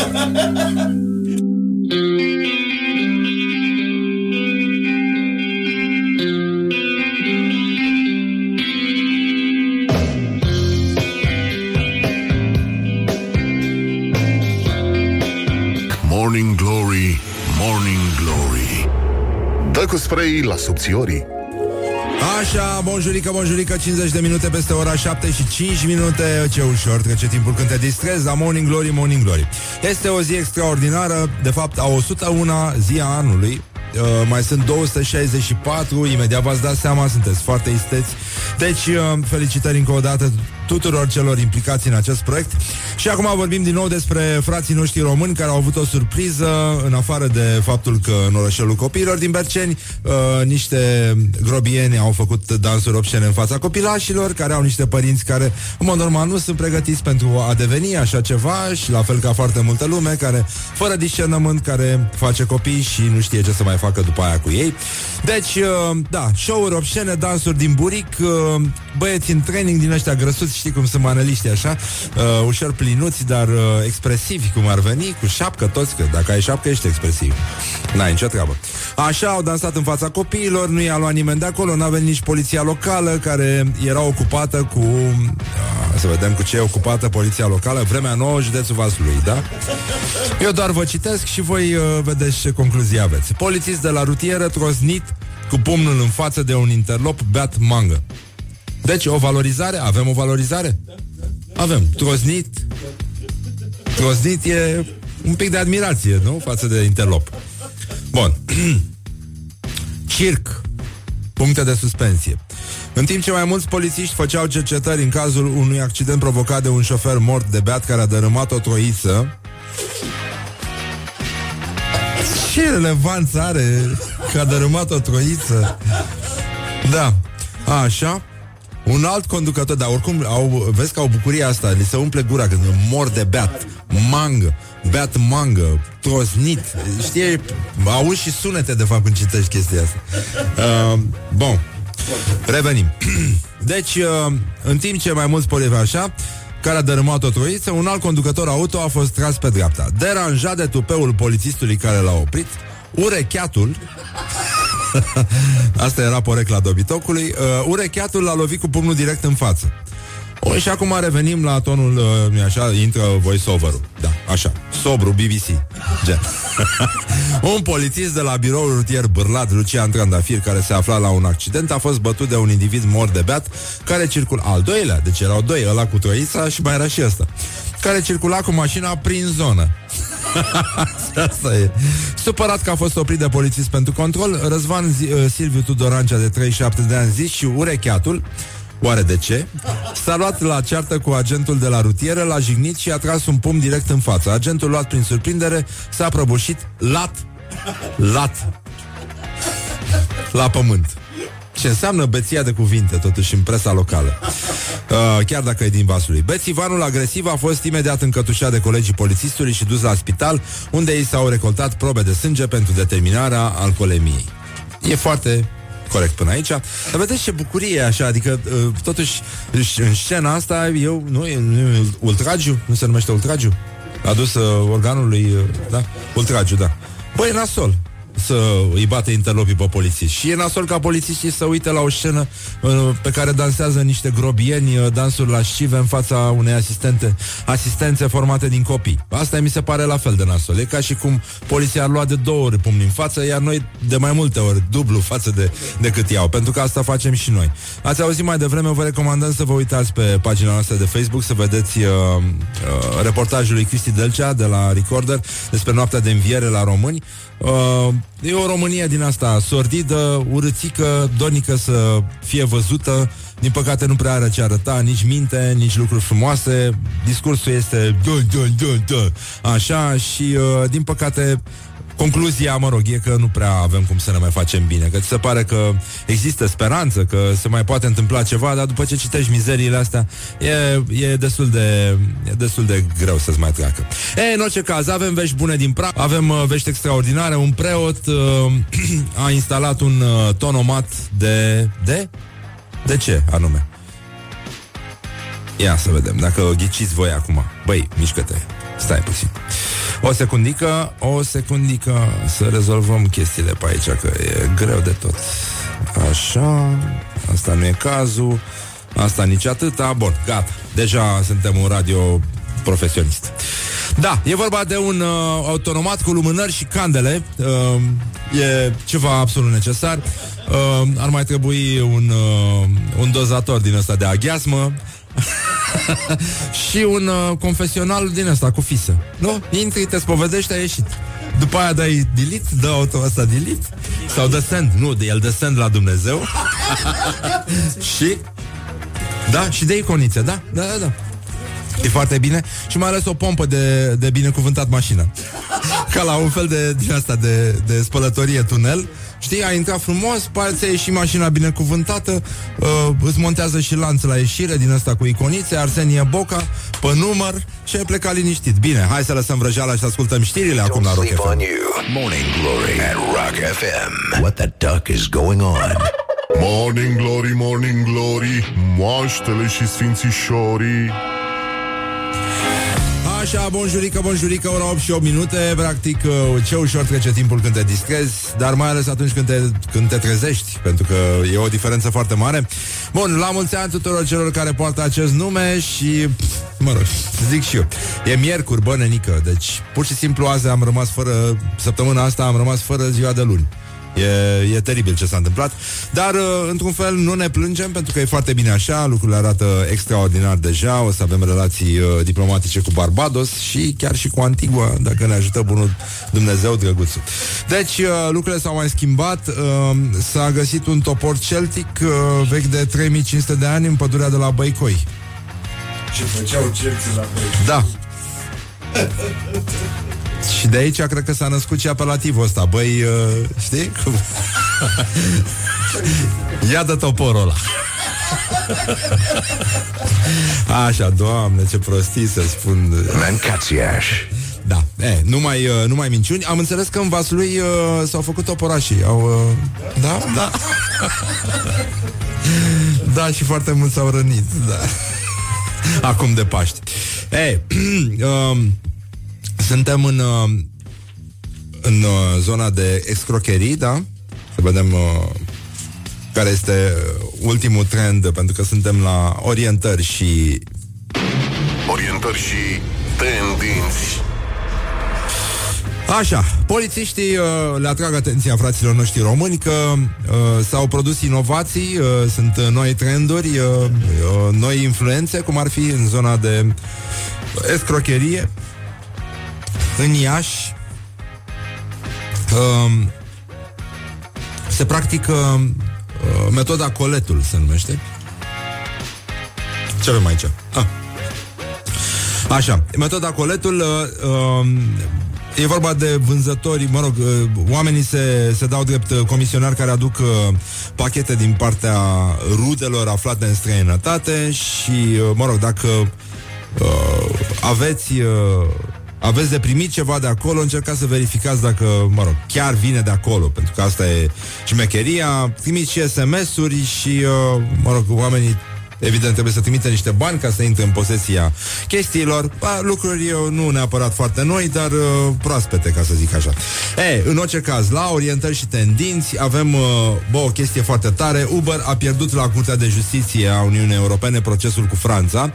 Morning Glory, Morning Glory. Dă cu spray la subțiorii. Așa, bonjurică, bonjurică, 50 de minute peste ora 7 și 5 minute. Ce ușor trece timpul când te distrezi la Morning Glory, Morning Glory. Este o zi extraordinară, de fapt a 101-a zi a anului. Mai sunt 264, imediat v-ați dat seama, sunteți foarte isteți. Deci, felicitări încă o dată tuturor celor implicați în acest proiect. Și acum vorbim din nou despre frații noștri români care au avut o surpriză, în afară de faptul că în orășelul copiilor din Berceni niște grobieni au făcut dansuri obscene în fața copilașilor, care au niște părinți care, în mod normal, nu sunt pregătiți pentru a deveni așa ceva, și la fel ca foarte multă lume care, fără discernământ, care face copii și nu știe ce să mai facă după aia cu ei. Deci, da, show-uri obscene, dansuri din buric, băieți în training din ăștia grăsuți, știi cum sunt maneliștii, așa, ușor plinuți, dar expresivi, cum ar veni, cu șapcă toți, că dacă ai șapcă ești expresiv. N-ai nicio treabă. Așa au dansat în fața copiilor, nu i-a luat nimeni de acolo, n-a venit nici poliția locală, care era ocupată cu... să vedem cu ce e ocupată poliția locală, Vremea Nouă, județul Vaslui, da? Eu doar vă citesc și voi vedeți ce concluzie aveți. Polițist de la rutieră trosnit cu pumnul în față de un interlop beat mangă. Deci, o valorizare? Avem o valorizare? Avem. Troznit. Troznit e un pic de admirație, nu? Față de interlop. Bun. Circ. Puncte de suspensie. În timp ce mai mulți polițiști făceau cercetări în cazul unui accident provocat de un șofer mort de beat care a dărâmat o troiță... Ce relevanță are că a dărâmat o troiță? Da. Așa. un alt conducător, dar oricum au, vezi că au bucuria asta, li se umple gura când mor de beat, mangă, beat mangă, trosnit, știi, auzi și sunete de fapt când citești chestia asta. Bun, revenim. Deci, în timp ce mai mulți polivi așa, care a dărâmat o troiță, un alt conducător auto a fost tras pe dreapta. Deranjat de tupeul polițistului care l-a oprit, urecheatul asta era porecla dobitocului, urecheatul l-a lovit cu pumnul direct în față. O, și acum revenim la tonul, așa, intră voiceover-ul. Da, așa, sobru, BBC. Un polițist de la biroul rutier Bârlad, Lucian Trandafir, care se afla la un accident, a fost bătut de un individ mort de beat, care circula, al doilea, deci erau doi, ăla cu troița și mai era și ăsta, care circula cu mașina prin zonă. Asta e. Supărat că a fost oprit de polițist pentru control, Răzvan Silviu Tudorancea, de 37 de ani, zis și urecheatul, oare de ce? S-a luat la ceartă cu agentul de la rutieră, l-a jignit și a tras un pumn direct în față. Agentul, luat prin surprindere, s-a prăbușit lat la pământ. Ce înseamnă beția de cuvinte, totuși, în presa locală, chiar dacă e din Vaslui. Bețivanul agresiv a fost imediat încătușat de colegii polițistului și dus la spital, unde i s-au recoltat probe de sânge pentru determinarea alcoolemiei. E foarte corect până aici. Dar vedeți ce bucurie așa, adică totuși în scena asta eu, nu, ultragiu, nu se numește ultragiu? Adus organului, da? Ultragiu, da. Băi, nasol să îi bate interlopii pe polițiști. Și e nasol ca polițiștii să uite la o scenă pe care dansează niște grobieni dansuri lascive în fața unei asistențe formate din copii. Asta mi se pare la fel de nasol. E ca și cum poliția ar lua de 2 ori pumni în față, iar noi de mai multe ori dublu față decât iau, pentru că asta facem și noi. Ați auzit mai devreme, vă recomandăm să vă uitați pe pagina noastră de Facebook, să vedeți reportajul lui Cristi Delcea de la Recorder despre noaptea de înviere la români. E o România din asta sordidă, urâțică, dornică să fie văzută. Din păcate nu prea are ce arăta, nici minte, nici lucruri frumoase. Discursul este așa și din păcate concluzia, mă rog, e că nu prea avem cum să ne mai facem bine. Că ți se pare că există speranță, că se mai poate întâmpla ceva, dar după ce citești mizeriile astea, e destul de greu să-ți mai treacă. E, în orice caz, avem vești bune din Prag, avem vești extraordinare. Un preot a instalat un tonomat de ce anume? Ia să vedem, dacă ghiciți voi acum. Băi, mișcă-te, stai puțin. O secundică, să rezolvăm chestiile pe aici, că e greu de tot. Așa, asta nu e cazul, asta nici atâta. Bun, gata, deja suntem un radio profesionist. Da, e vorba de un autonomat cu lumânări și candele. E ceva absolut necesar. Ar mai trebui un dozator din ăsta de aghiasmă și un confesional din ăsta cu fisă. Nu? Intri, te spovedești, ai ieșit. După aia dai delete, dă auto asta delete sau dă send, nu, el dă send la Dumnezeu. Și da, și de iconițe, da? Da. E foarte bine. Și mai ales o pompă de binecuvântat mașina. Ca la un fel de din asta de spălătorie tunel. Știi, a intrat frumos, pare ți-a ieșit mașina binecuvântată, îți montează și lanț la ieșire din ăsta cu iconițe, Arsenie Boca, pe număr, și ai plecat liniștit. Bine, hai să lăsăm vrăjeala și să ascultăm știrile acum la Rock FM. Morning Glory at Rock FM. What the duck is going on? Morning Glory, Morning Glory, moaștele și sfințișorii. Așa, bonjurică, ora 8:08. Practic, ce ușor trece timpul când te distrezi, dar mai ales atunci când te trezești, pentru că e o diferență foarte mare. Bun, la mulți ani tuturor celor care poartă acest nume și, mă rog, zic și eu, e miercuri, bă, nenică. Deci, pur și simplu, săptămâna asta am rămas fără ziua de luni. E teribil ce s-a întâmplat. Dar, într-un fel, nu ne plângem, pentru că e foarte bine așa, lucrurile arată extraordinar deja. O să avem relații diplomatice cu Barbados și chiar și cu Antigua, dacă ne ajută bunul Dumnezeu drăguțul. Deci, lucrurile s-au mai schimbat. S-a găsit un topor celtic vechi de 3500 de ani în pădurea de la Băicoi. Ce făceau celții la Băicoi? Da. Și de aici cred că s-a născut și apelativul ăsta. Băi, știi? Ia dă toporul ăla. Așa, Doamne, ce prostii să spun. Mâncați-aș. Da, nu mai minciuni. Am înțeles că în Vaslui s-au făcut oporașii. Da? Da. Da, și foarte mulți s-au rănit, da. Acum de Paști. Suntem în zona de escrocherii, da? Să vedem care este ultimul trend, pentru că suntem la orientări și... orientări și tendinți. Așa, polițiștii le atrag atenția fraților noștri români că s-au produs inovații, sunt noi trenduri, noi influențe, cum ar fi în zona de escrocherie, în Iași. Se practică metoda coletul, se numește. Ce avem aici? Ah. Așa, metoda coletul... E vorba de vânzători, mă rog, oamenii se dau drept comisionari care aduc pachete din partea rudelor aflate în străinătate și, mă rog, dacă aveți de primit ceva de acolo, încercați să verificați dacă, mă rog, chiar vine de acolo, pentru că asta e șmecheria. Trimiți și SMS-uri și, mă rog, oamenii evident trebuie să trimite niște bani ca să intre în posesia chestiilor. Lucruri nu neapărat foarte noi, dar proaspete, ca să zic așa. În orice caz, la orientări și tendinți avem o chestie foarte tare. Uber a pierdut la Curtea de Justiție a Uniunii Europene procesul cu Franța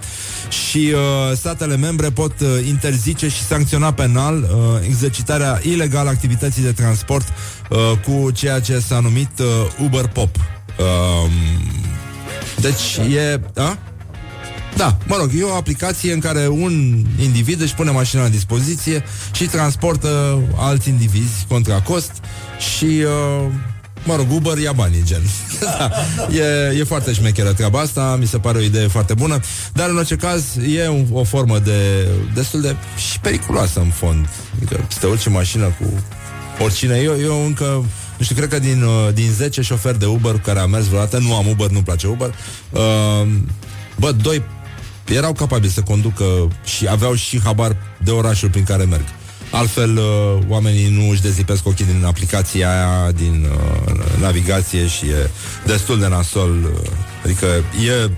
și statele membre pot interzice și sancționa penal exercitarea ilegală activității de transport cu ceea ce s-a numit Uber Pop. Deci e... A? Da, mă rog, e o aplicație în care un individ își pune mașina la dispoziție și transportă alți indivizi contra cost și... mă rog, Uber ia banii, gen. Da, e foarte șmecheră treaba asta, mi se pare o idee foarte bună, dar în orice caz e o formă de destul de și periculoasă în fond. Adică să te urci în mașină cu oricine. Eu încă... Nu știu, cred că din 10 șoferi de Uber care am mers vreodată, nu am Uber, nu-mi place Uber, doi erau capabili să conducă și aveau și habar de orașul prin care merg. Altfel, oamenii nu își dezlipesc ochii din aplicația aia, din navigație și e destul de nasol. Adică e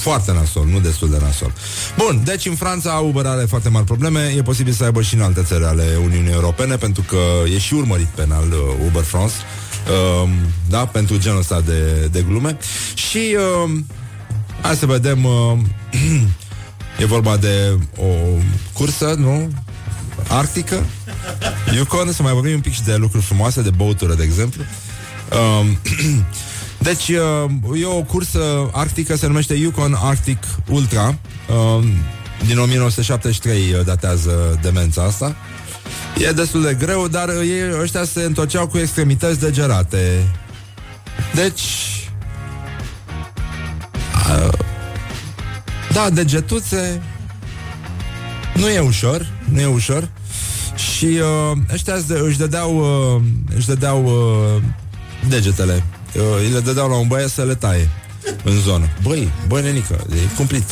foarte nasol, nu destul de nasol. Bun, deci în Franța Uber are foarte mari probleme. E posibil să aibă și în alte țări ale Uniunii Europene, pentru că e și urmărit penal Uber France, da, pentru genul ăsta de glume. Și hai să vedem. E vorba de o cursă, nu? Arctică, Yukon. Să mai vorbim un pic și de lucruri frumoase, de băutură, de exemplu. Deci, e o cursă arctică, se numește Yukon Arctic Ultra. Din 1973 datează demența asta. E destul de greu, dar ăștia se întorceau cu extremități degerate. Deci... da, degetuțe. Nu e ușor, nu e ușor. Și ăștia își dădeau degetele. Le dădeau la un băiat să le taie în zonă. Băi, nenică, e cumplit.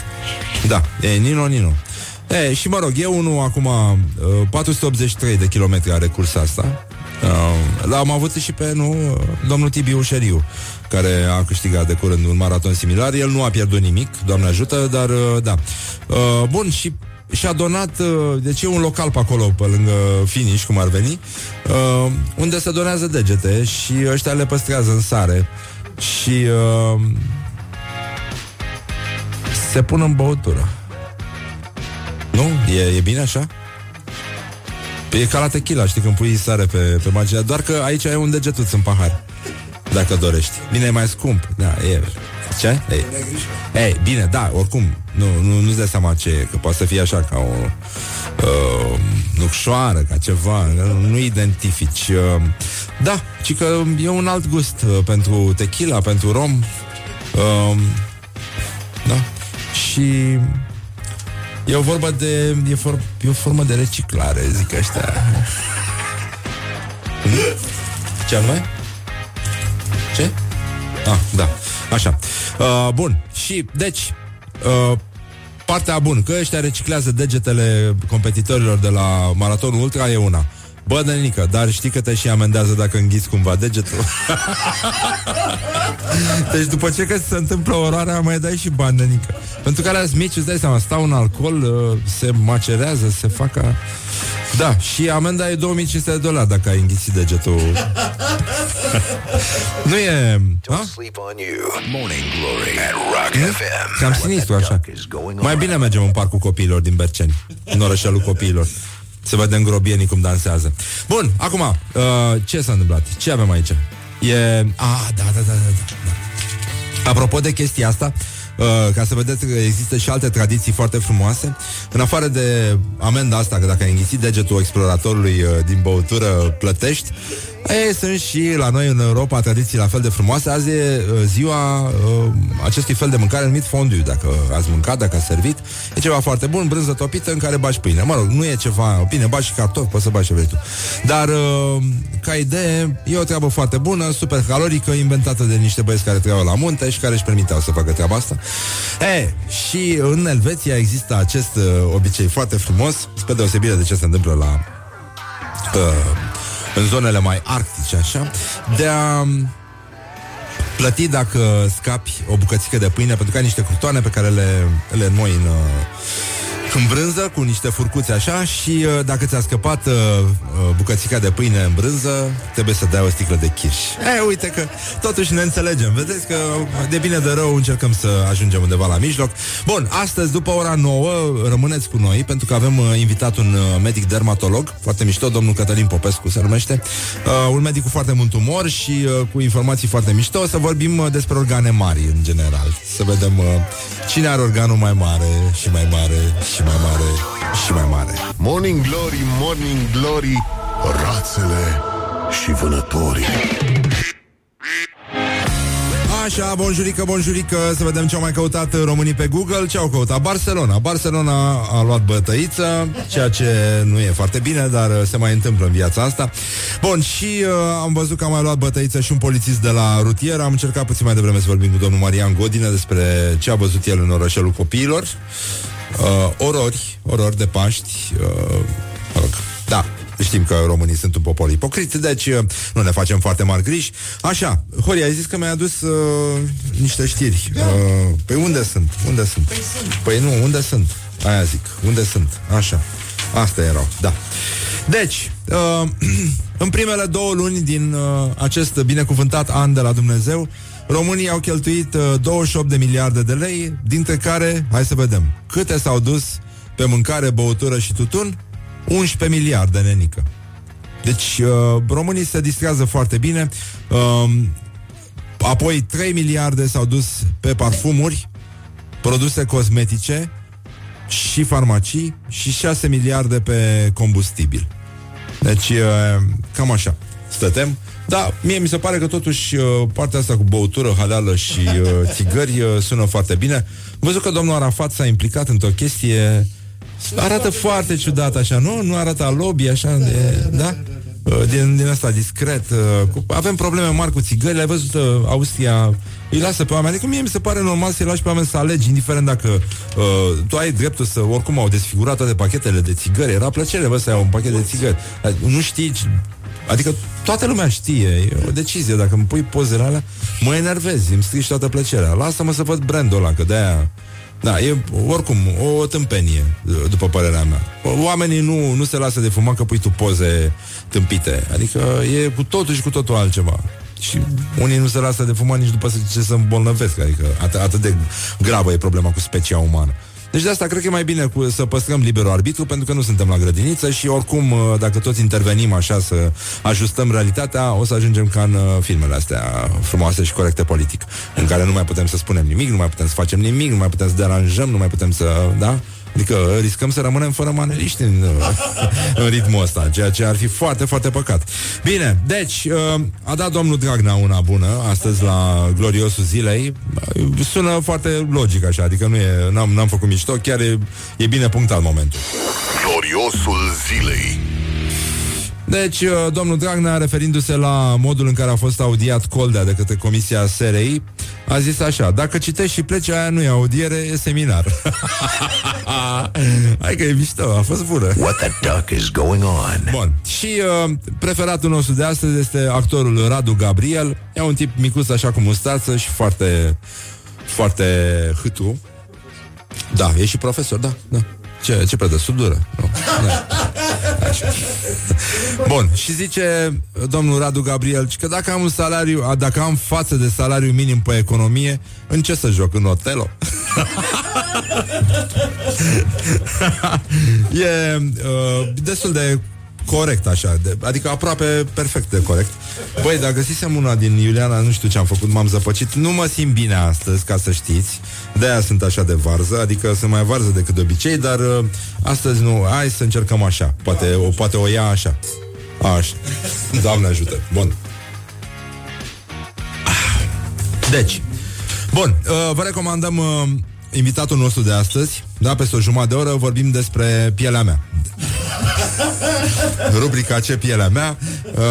Da, e nino. Și mă rog, e unul acum 483 de kilometri are cursa asta. L-am avut și pe domnul Tibiu Șeriu, care a câștigat de curând un maraton similar. El nu a pierdut nimic, Doamne ajută, dar da. Bun, și a donat, deci e un local pe acolo, pe lângă Finish, cum ar veni, unde se donează degete și ăștia le păstrează în sare și se pun în băutură. Nu? E bine așa? E ca la tequila, știi, când pui sare pe marginea, doar că aici ai un degetuț în pahar, dacă dorești. Bine, e mai scump. Da, e... Ce? Ei, bine, da, oricum nu-ți dai seama ce e, că poate să fie așa ca o nucșoară, ca ceva, nu identifici. Da, ci că e un alt gust pentru tequila, pentru rom. Da. Și e o vorba de... E o formă de reciclare, zic ăștia. Ce anume? Ce? Ah, da, așa. Bun, și deci partea bună, că ăștia reciclează degetele competitorilor de la maratonul ultra, e una. Bă, Dănică, dar știi că te și amendează dacă înghiți cumva degetul. Deci după ce că se întâmplă oroarea, mai dai și bani, Dănică. Pentru că alea mici, îți dai seama, stau în alcool, se macerează, se fac a... Da, și amenda e $2500 dacă ai înghițit degetul. Nu e... Cam sinistru, așa. Mai bine mergem în parcul copiilor din Berceni, în orășelul copiilor. Se vede în grobienii cum dansează. Bun, acum, ce s-a întâmplat? Ce avem aici? E... Ah, da. Apropo de chestia asta, ca să vedeți că există și alte tradiții foarte frumoase. În afară de amenda asta, că dacă ai înghițit degetul exploratorului din băutură, plătești. Ei, sunt și la noi în Europa tradiții la fel de frumoase. Azi e ziua acestui fel de mâncare numit fondue. Dacă ați mâncat, dacă ați servit, e ceva foarte bun, brânză topită în care bagi pâine. Mă rog, nu e ceva, bine, bagi și cartofi, poți să bagi ce vrei tu. Dar ca idee, e o treabă foarte bună, super calorică, inventată de niște băieți care trăiau la munte și care își permiteau să facă treaba asta. E, și în Elveția există acest obicei foarte frumos, spre deosebire de ce se întâmplă la... în zonele mai arctice, așa, de a plăti dacă scapi o bucățică de pâine, pentru că ai niște crutoane pe care le înmoi în brânză cu niște furcuțe, așa, și dacă ți-a scăpat bucățica de pâine în brânză, trebuie să dai o sticlă de kirș. E, uite că totuși ne înțelegem. Vedeți că de bine de rău încercăm să ajungem undeva la mijloc. Bun, astăzi, după ora 9, rămâneți cu noi, pentru că avem invitat un medic dermatolog, foarte mișto, domnul Cătălin Popescu se numește, un medic cu foarte mult umor și cu informații foarte mișto. O să vorbim despre organe mari, în general. Să vedem cine are organul mai mare și mai mare și mai mare și mai mare. Morning Glory, Morning Glory, rațele și vânătorii. Așa, bonjurică, bonjurică. Să vedem ce au mai căutat românii pe Google. Ce au căutat? Barcelona. Barcelona a luat bătăiță, ceea ce nu e foarte bine, dar se mai întâmplă în viața asta. Bun, și am văzut că a mai luat bătăiță și un polițist de la rutier. Am încercat puțin mai devreme să vorbim cu domnul Marian Godina despre ce a văzut el în orășelul copiilor. Orori de Paști. Da, știm că românii sunt un popor ipocrit, deci nu ne facem foarte mari griji. Așa, Horia, ai zis că mi-ai adus niște știri. Păi unde sunt? Păi nu, unde sunt? Aia zic, unde sunt? Așa, astea erau, da. Deci, în primele 2 luni din acest binecuvântat an de la Dumnezeu, românii au cheltuit 28 de miliarde de lei, dintre care, hai să vedem, câte s-au dus pe mâncare, băutură și tutun? 11 miliarde, nenică. Deci, românii se distrează foarte bine. Apoi 3 miliarde s-au dus pe parfumuri, produse cosmetice și farmacii și 6 miliarde pe combustibil. Deci, cam așa stătem. Da, mie mi se pare că totuși partea asta cu băutură, haleală și țigări sună foarte bine. Am văzut că domnul Arafat s-a implicat într-o chestie. Arată foarte ciudat așa, nu? Nu arată alobii așa, de, da? Din asta discret. Avem probleme mari cu țigările. Ai văzut, Austria îi lasă pe oameni. Adică mie mi se pare normal să-i lași pe oameni să alegi, indiferent dacă tu ai dreptul să... Oricum au desfigurat toate pachetele de țigări. Era plăcere, bă, să iau un pachet de țigări. Nu știi... Adică toată lumea știe, e o decizie. Dacă îmi pui pozele alea, mă enervezi, îmi strici toată plăcerea. Lasă-mă să văd brandul ăla, că de-aia... Da, e oricum o tâmpenie, după părerea mea. Oamenii nu se lasă de fumat că pui tu poze tâmpite. Adică e cu totul și cu totul altceva. Și unii nu se lasă de fumat nici după ce se îmbolnăvesc. Adică atât de gravă e problema cu specia umană. Deci de asta cred că e mai bine să păstrăm liberul arbitru, pentru că nu suntem la grădiniță și oricum, dacă toți intervenim așa să ajustăm realitatea, o să ajungem ca în filmele astea frumoase și corecte politic, în care nu mai putem să spunem nimic, nu mai putem să facem nimic, nu mai putem să deranjăm, nu mai putem să... Da? Adică riscăm să rămânem fără maneliști în ritmul ăsta, ceea ce ar fi foarte, foarte păcat. Bine, deci a dat domnul Dragnea una bună astăzi la gloriosul zilei. Sună foarte logic așa, adică nu e, n-am făcut mișto, chiar e bine punctat momentul. Gloriosul zilei. Deci, domnul Dragnea, referindu-se la modul în care a fost audiat Coldea de către Comisia SRI, a zis așa: dacă citești și pleci, aia nu e audiere, e seminar. Hai că e mișto, a fost bună. What the duck is going on? Bun, și preferatul nostru de astăzi este actorul Radu Gabriel. E un tip micuț așa cu mustață și foarte, foarte hâtu. Da, e și profesor, da, da. Ce predă? Sudură? No. Bun, și zice domnul Radu Gabriel că dacă am un salariu, dacă am față de salariu minim pe economie, în ce să joc? În Otelo? E destul de corect așa, adică aproape perfect de corect. Băi, dar găsisem una din Iuliana, nu știu ce am făcut, m-am zăpăcit. Nu mă simt bine astăzi, ca să știți. De-aia sunt așa de varză, adică sunt mai varză decât de obicei, dar astăzi nu, hai să încercăm așa. Poate o ia așa. Așa, Doamne ajută. Bun. Deci, bun, vă recomandăm invitatul nostru de astăzi, da, peste o jumătate de oră vorbim despre pielea mea. Rubrica Ce pielea mea.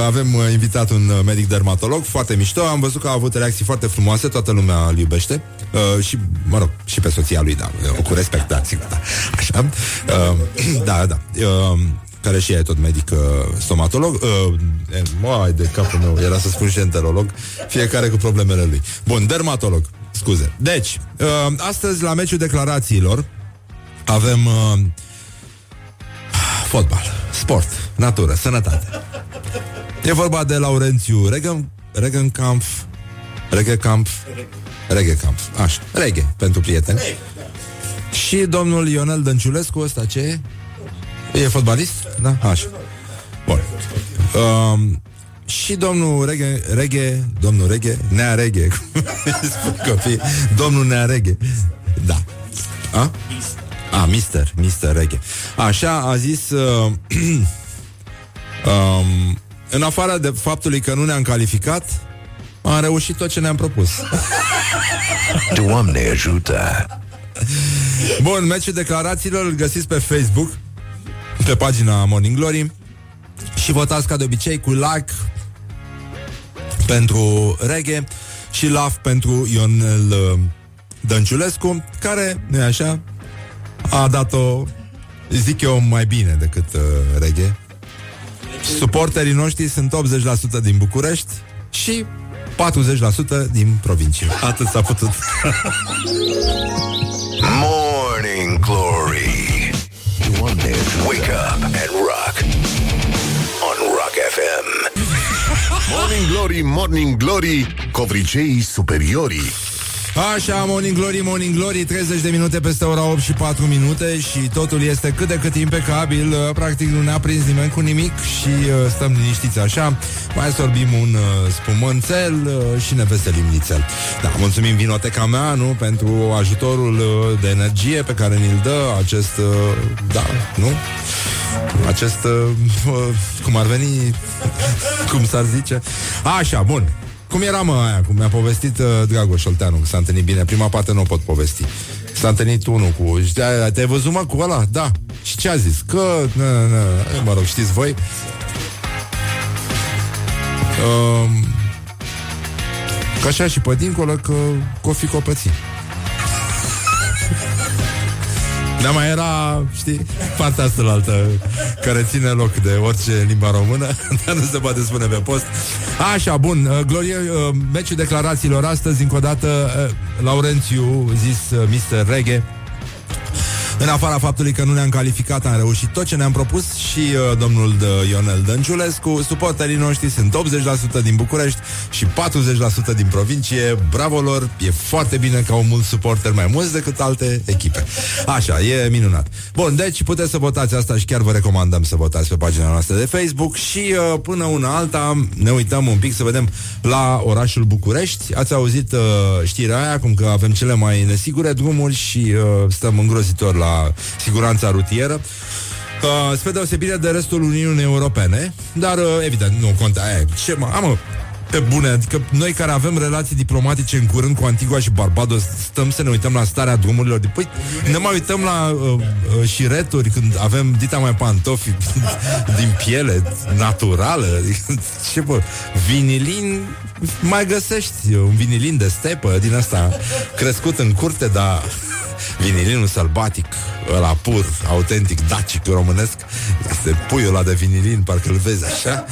Avem invitat un medic dermatolog foarte mișto, am văzut că a avut reacții foarte frumoase, toată lumea îl iubește și, mă rog, și pe soția lui, da, cu respect, da, sigur, da. Așa, da, da, care și ea e tot medic stomatolog, mai de capul meu, era să spun și enterolog, fiecare cu problemele lui. Bun, dermatolog, scuze. Deci, astăzi la meciul declarațiilor avem fotbal, sport, natură, sănătate. E vorba de Laurențiu Regenkampf, așa, Reghe, pentru prieteni. Și domnul Ionel Dănciulescu, ăsta ce e? E fotbalist? Da? Așa. Bun. Și domnul Reghe, Nea Reghe, cum spun copii, domnul Nea Reghe. Da. A? Mister Reghe. Așa a zis, în afară de faptului că nu ne-am calificat, am reușit tot ce ne-am propus. Doamne ajută! Bun, meciul declarațiilor îl găsiți pe Facebook, pe pagina Morning Glory, și votați ca de obicei cu like pentru Reghe și love pentru Ionel Dănciulescu, care, nu-i așa, a dat-o, zic eu, mai bine decât Reghe. Suporterii noștri sunt 80% din București și 40% din provincie. Atât s-a putut. Morning Glory. Wake up and rock on Rock FM. Morning Glory, Morning Glory, covriceii superiorii. Așa, Morning Glory, Morning Glory, 30 de minute peste ora 8 și 4 minute. Și totul este cât de cât impecabil. Practic nu ne-a prins nimeni cu nimic și stăm liniștiți așa. Mai sorbim un spumănțel și ne veselim nițel. Da, mulțumim Vinoteca mea, nu? Pentru ajutorul de energie pe care ni-l dă acest... da, nu? Acest... cum ar veni? Cum s-ar zice? Așa, bun. Cum era, mă, aia? Cum mi-a povestit Dragoș Olteanu, că s-a întâlnit bine. Prima parte nu pot povesti. S-a întâlnit unul cu... Te-ai văzut, mă, cu ăla? Da. Și ce a zis? Că... Mă rog, știți voi? Că așa și pe dincolo, că o fi copății. Dar mai era, știi, partea asta la altă, care ține loc de orice limba română, dar nu se poate spune pe post. Așa, bun, Glorie, meciul declarațiilor astăzi, încă o dată, Laurențiu, zis Mr. Reghe, în afara faptului că nu ne-am calificat, am reușit tot ce ne-am propus, și domnul Ionel Dănciulescu, suporterii noștri sunt 80% din București și 40% din provincie. Bravo lor, e foarte bine că au mulți suporteri, mai mulți decât alte echipe. Așa, e minunat. Bun, deci puteți să votați asta și chiar vă recomandăm să votați pe pagina noastră de Facebook. Și până una alta ne uităm un pic să vedem la orașul București. Ați auzit știrea aia, cum că avem cele mai nesigure drumuri și stăm îngrozitor la siguranța rutieră, spre deosebire de restul Uniunii Europene. Dar, evident, nu contează. Ce, mă, bune, adică noi care avem relații diplomatice în curând cu Antigua și Barbados, stăm să ne uităm la starea drumurilor. Păi ne mai uităm la șireturi când avem dita mai pantofi din piele naturală. Ce bă, vinilin mai găsești, un vinilin de stepă din asta crescut în curte, dar vinilinul sălbatic, ăla pur, autentic, dacic, românesc, este puiul ăla de vinilin, parcă îl vezi așa.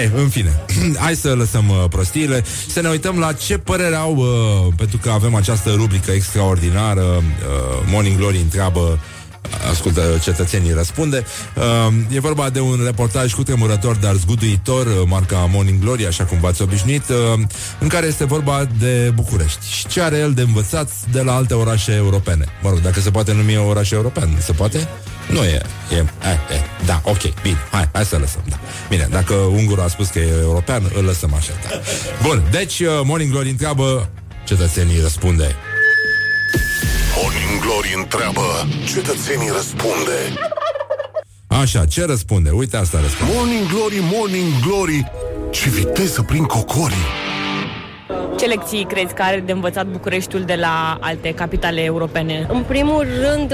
Ei, în fine, hai să lăsăm prostiile, să ne uităm la ce părere au, pentru că avem această rubrică extraordinară, Morning Glory întreabă, ascultă, cetățenii răspunde. E vorba de un reportaj cutremurător, dar zguduitor, marca Morning Glory, așa cum v-ați obișnuit, în care este vorba de București și ce are el de învățat de la alte orașe europene. Mă rog, dacă se poate numi oraș european, se poate? Nu e, da, ok, bine, hai să lăsăm, da. Bine, dacă ungurul a spus că e european, îl lăsăm așa, da. Bun, deci Morning Glory întreabă, cetățenii răspunde. Morning Glory întreabă, cetățenii răspunde. Așa, ce răspunde? Uite, asta răspunde. Morning Glory, Morning Glory, ce viteză prin cocorii. Ce lecții crezi că are de învățat Bucureștiul de la alte capitale europene? În primul rând,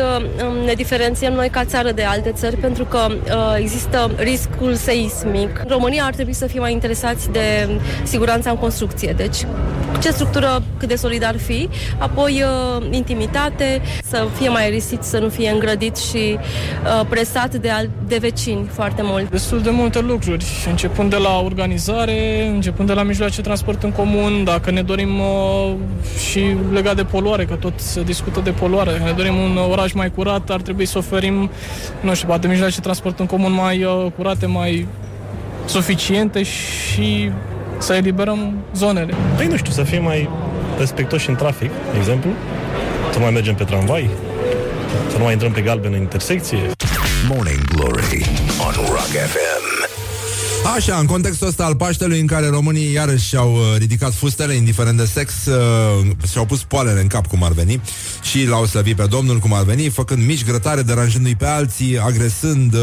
ne diferențiem noi ca țară de alte țări pentru că există riscul seismic. România ar trebui să fie mai interesați de siguranța în construcție. Deci, ce structură, cât de solid ar fi, apoi intimitate, să fie mai riscit, să nu fie îngrădit și presat de vecini foarte mult. Destul de multe lucruri, începând de la organizare, începând de la mijloace de transport în comun, dacă ne dorim și legat de poluare, că tot se discută de poluare, dacă ne dorim un oraș mai curat, ar trebui să oferim, nu știu, poate mijloace de transport în comun mai curate, mai suficiente și să eliberăm zonele. Păi nu știu, să fim mai respectoși în trafic, de exemplu, să nu mai mergem pe tramvai, să nu mai intrăm pe galben în intersecție. Morning Glory on Rock FM. Așa, în contextul ăsta al Paștelui, în care românii iarăși au ridicat fustele, indiferent de sex, și-au pus poalele în cap, cum ar veni, și l-au slăvit pe Domnul, cum ar veni, făcând mici grătare, deranjându-i pe alții, agresând,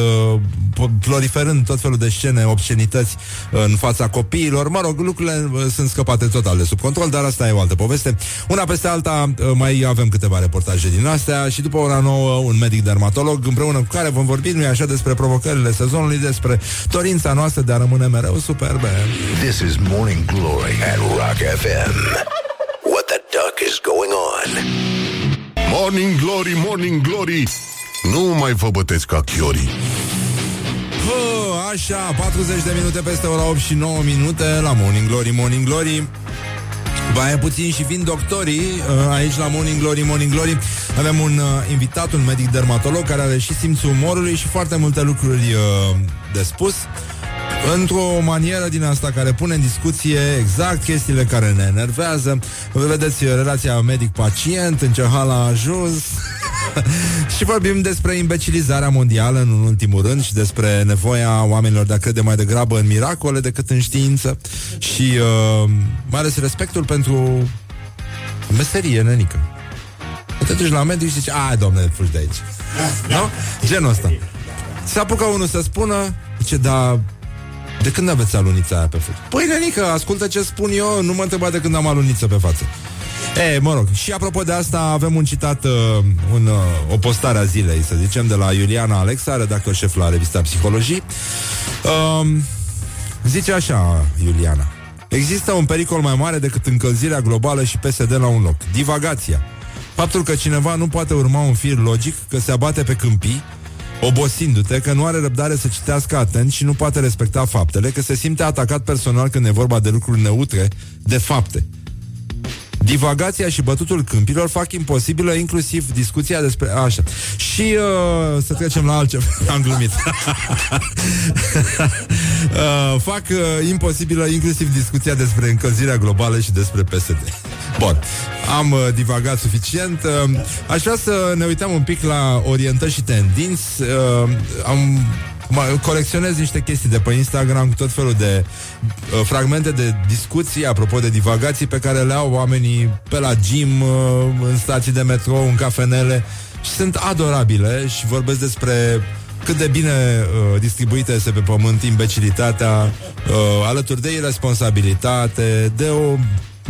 proliferând tot felul de scene, obscenități în fața copiilor. Mă rog, lucrurile sunt scăpate total de sub control, dar asta e o altă poveste. Una peste alta, mai avem câteva reportaje din astea și după ora 9, un medic dermatolog, împreună cu care vom vorbi, nu-i așa, despre provocările sezonului, despre dorința noastră de a rămâne mereu superbe. This is Morning Glory at Rock FM. What the duck is going on? Morning Glory, Morning Glory, nu mai vă bătesc ca chiorii. Așa, 40 de minute peste ora 8 și 9 minute la Morning Glory, Morning Glory. Baie puțin și vin doctorii aici la Morning Glory, Morning Glory. Avem un invitat, un medic dermatolog care are și simțul umorului și foarte multe lucruri de spus, într-o manieră din asta care pune în discuție exact chestiile care ne enervează. Vedeți, relația medic-pacient, în ce hal a ajuns. Și vorbim despre imbecilizarea mondială, în ultimul rând, și despre nevoia oamenilor de a crede mai degrabă în miracole decât în știință. Și mai ales respectul pentru meserie, nenică. Te duci la medic și zici, a, domne, fugi de aici, no? Genul ăsta. Se apucă unul să spună, zice, da, de când aveți alunița aia pe față? Păi, nenică, ascultă ce spun eu, nu mă întreba de când am aluniță pe față. E, mă rog, și apropo de asta, avem un citat, o postare a zilei, să zicem, de la Iuliana Alexa, redactor șef la revista Psihologie. Zice așa, Iuliana: există un pericol mai mare decât încălzirea globală și PSD la un loc. Divagația. Faptul că cineva nu poate urma un fir logic, că se abate pe câmpii, obosindu-te, că nu are răbdare să citească atent și nu poate respecta faptele, că se simte atacat personal când e vorba de lucruri neutre, de fapte. Divagația și bătutul câmpilor fac imposibilă inclusiv discuția despre... Așa. Și să trecem la altceva. Am glumit. Fac imposibilă inclusiv discuția despre încălzirea globală și despre PSD. Bun. Am divagat suficient. Aș vrea să ne uităm un pic la orientări și tendinți. Colecționez niște chestii de pe Instagram cu tot felul de fragmente de discuții, apropo de divagații, pe care le au oamenii pe la gym, în stații de metrou, în cafenele, și sunt adorabile și vorbesc despre cât de bine distribuită este pe pământ imbecilitatea, alături de irresponsabilitate, de o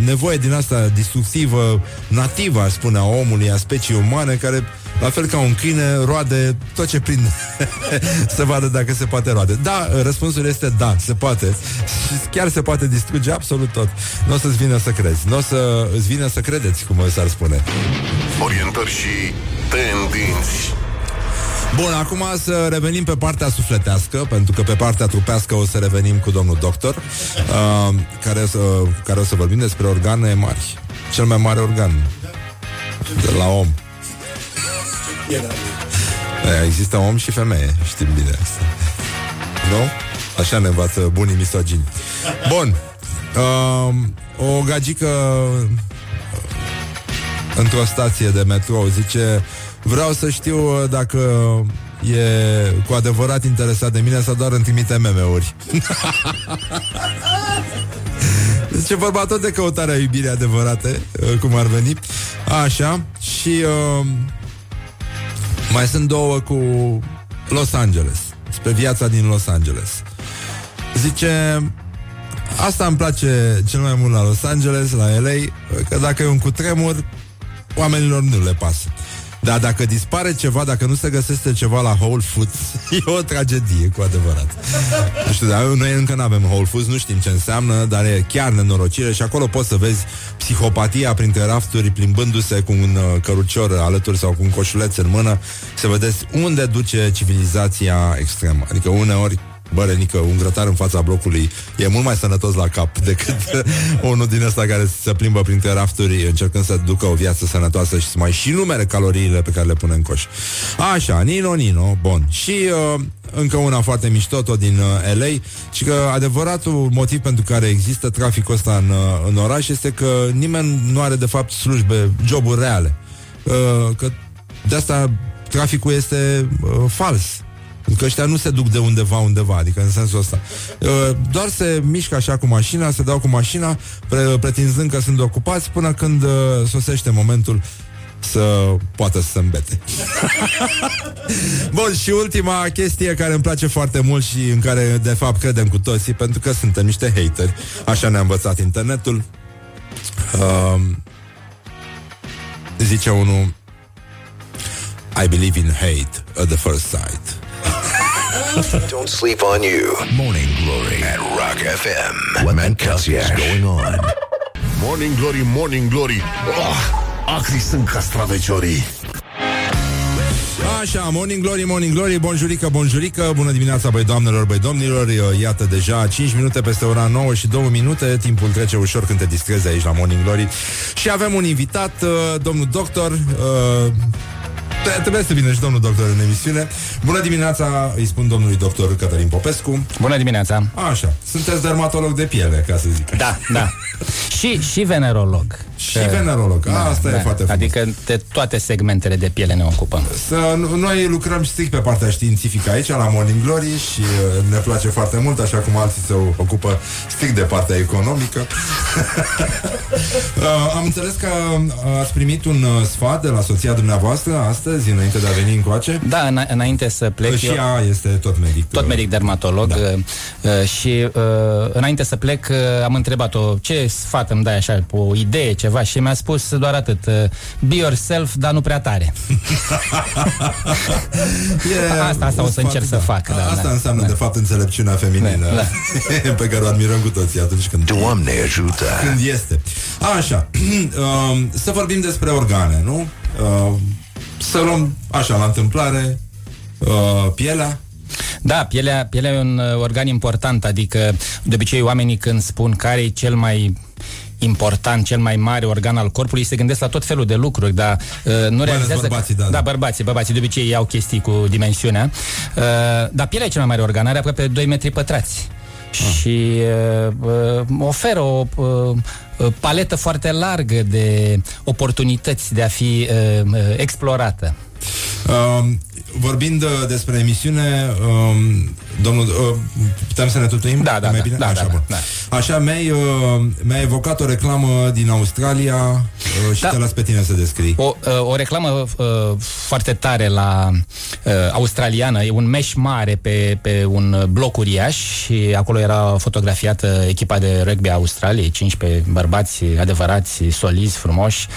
nevoie din asta distructivă, nativă, aș spune, a omului, a speciei umane, care, la fel ca un câine, roade tot ce prinde să vadă dacă se poate roade. Da, răspunsul este da, se poate. Și chiar se poate distruge absolut tot. Nu o să-ți vină să crezi. Nu o să-ți vină să credeți, cum s-ar spune. Orientări și tendinți. Bun, acum să revenim pe partea sufletească, pentru că pe partea trupească o să revenim cu domnul doctor, care o să vorbim despre organe mari. Cel mai mare organ de la om. Există om și femeie, știm bine asta. Nu? Așa ne învață bunii misogini. Bun. O gagică într-o stație de metrou zice: vreau să știu dacă e cu adevărat interesat de mine sau doar îmi trimite meme-uri. Deci e vorba tot de căutarea iubirii adevărate, cum ar veni. Așa. Și mai sunt două cu Los Angeles, spre viața din Los Angeles. Zice: asta îmi place cel mai mult la Los Angeles, la LA, că dacă e un cutremur, oamenilor nu le pasă. Dar dacă dispare ceva, dacă nu se găsește ceva la Whole Foods, e o tragedie, cu adevărat. Nu știu, dar noi încă nu avem Whole Foods, nu știm ce înseamnă, dar e chiar nenorocire și acolo poți să vezi psihopatia printre rafturi, plimbându-se cu un cărucior alături sau cu un coșuleț în mână, să vedeți unde duce civilizația extremă. Adică uneori, bă, Renică, un grătar în fața blocului e mult mai sănătos la cap decât unul din ăsta care se plimbă printre rafturi încercând să ducă o viață sănătoasă și să mai și numere caloriile pe care le pune în coș. Așa, Nino, bun. Și încă una foarte mișto, tot din LA, și că adevăratul motiv pentru care există traficul ăsta în oraș este că nimeni nu are de fapt slujbe, joburi reale. Că de asta traficul este fals. Că ăștia nu se duc de undeva, adică în sensul ăsta. Doar se mișcă așa cu mașina, se dau cu mașina, pretinzând că sunt ocupați, până când sosește momentul să poată să se îmbete. Bun, și ultima chestie care îmi place foarte mult și în care de fapt credem cu toții, pentru că suntem niște hateri. Așa ne-a învățat internetul. Zice unul: I believe in hate at the first sight. Don't sleep on you. Morning Glory at Rock FM. Lemon-cast is going on. Morning Glory, Morning Glory. Oh, acri sunt castraveciorii. Așa, Morning Glory, Morning Glory, bonjurică, bună dimineața, băi doamnelor, băi domnilor. Iată, deja 5 minute peste ora 9 și 2 minute, timpul trece ușor când te distrezi aici la Morning Glory. Și avem un invitat, domnul doctor. Trebuie să vină și domnul doctor în emisiune. Bună dimineața, îi spun domnului doctor Cătălin Popescu. Bună dimineața. Așa, sunteți dermatolog de piele, ca să zic. Da, da. Și venerolog. Și venerolog, da, asta da, e foarte frumos. Adică de toate segmentele de piele ne ocupăm. Noi lucrăm strict pe partea științifică aici, la Morning Glory, și ne place foarte mult, așa cum alții se ocupă strict de partea economică. Am înțeles că ați primit un sfat de la soția dumneavoastră astăzi, înainte de a veni încoace? Da, înainte să plec. Și ea este tot medic. Tot medic dermatolog. Da. Și înainte să plec am întrebat-o: ce sfat îmi dai așa, o idee, ceva? Și mi-a spus doar atât: be yourself, dar nu prea tare. Asta o să încerc să fac. Da, asta înseamnă de fapt înțelepciunea feminină, pe care o admirăm cu toții atunci când... Doamne ajută! Când este. Așa, să vorbim despre organe, nu? Să luăm așa, la întâmplare, pielea. Da, pielea e un organ important, adică de obicei oamenii când spun care e cel mai important, cel mai mare organ al corpului, se gândesc la tot felul de lucruri, dar nu realizează... Bărbații, da. Da, bărbații de obicei iau chestii cu dimensiunea. Dar pielea e cel mai mare organ, are aproape 2 metri pătrați. Și oferă o paletă foarte largă de oportunități de a fi explorată. Vorbind despre emisiune, Domnul, putem să ne tutuim? Da, da, mai bine? Da, așa, da, bun. Da, da. Așa, mi-a evocat o reclamă din Australia și da, te las pe tine să descrii. O reclamă foarte tare la australiană, e un meș mare pe un bloc uriaș și acolo era fotografiată echipa de rugby a Australiei, 15 bărbați adevărați, solizi, frumoși,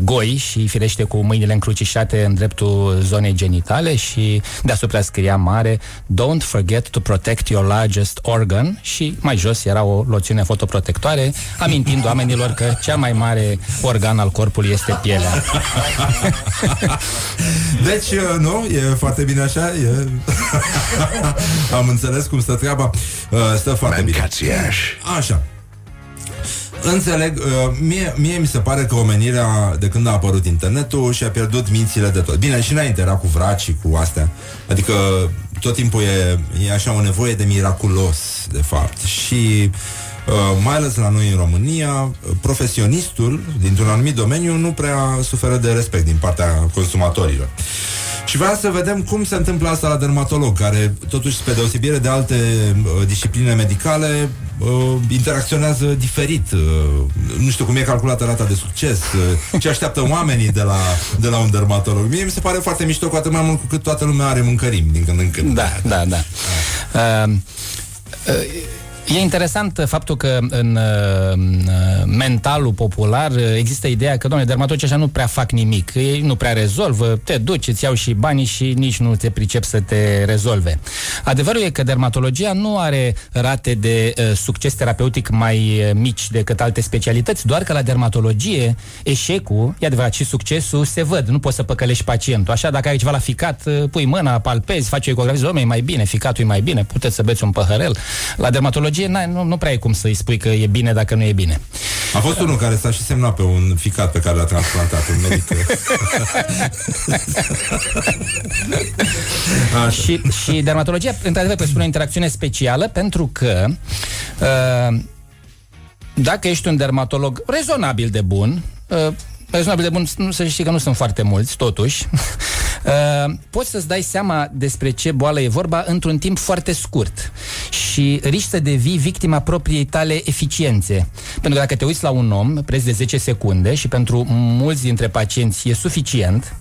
goi și firește cu mâinile încrucișate în dreptul zonei genitale și deasupra scria mare Don't forget to protect your largest organ și mai jos era o loțiune fotoprotectoare, amintind oamenilor că cel mai mare organ al corpului este pielea. Deci, nu, e foarte bine așa, e... Am înțeles cum stă treaba. Stă foarte bine. Așa. Înțeleg, mie mi se pare că omenirea, de când a apărut internetul, și-a pierdut mințile de tot. Bine, și înainte era cu vraci și cu astea. Adică tot timpul e așa o nevoie de miraculos, de fapt. Și mai ales la noi în România, profesionistul dintr-un anumit domeniu nu prea suferă de respect din partea consumatorilor. Și vreau să vedem cum se întâmplă asta la dermatolog, care, totuși, spre deosebire de alte discipline medicale, interacționează diferit. Nu știu cum e calculată rata de succes, ce așteaptă oamenii de la un dermatolog. Mie mi se pare foarte mișto, cu atât mai mult cu cât toată lumea are mâncărimi din când în când. Da, da, da. E interesant faptul că în mentalul popular există ideea că, doamne, dermatologii așa nu prea fac nimic, ei nu prea rezolvă, te duci, îți iau și banii și nici nu te pricep să te rezolve. Adevărul e că dermatologia nu are rate de succes terapeutic mai mici decât alte specialități, doar că la dermatologie eșecul, e adevărat, și succesul se văd, nu poți să păcălești pacientul. Așa, dacă ai ceva la ficat, pui mâna, palpezi, faci o ecografie, doamne, e mai bine, ficatul e mai bine, puteți să beți un păhărel. La dermatologie nu prea e cum să-i spui că e bine dacă nu e bine. A fost unul care s-a și semnat pe un ficat pe care l-a transplantat un medic. Și dermatologia, într-adevăr, presupune o interacțiune specială, pentru că dacă ești un dermatolog rezonabil de bun, rezonabil de bun, să știi că nu sunt foarte mulți, totuși, poți să-ți dai seama despre ce boală e vorba într-un timp foarte scurt și riști să devii victima propriei tale eficiențe. Pentru că dacă te uiți la un om preț de 10 secunde și pentru mulți dintre pacienți e suficient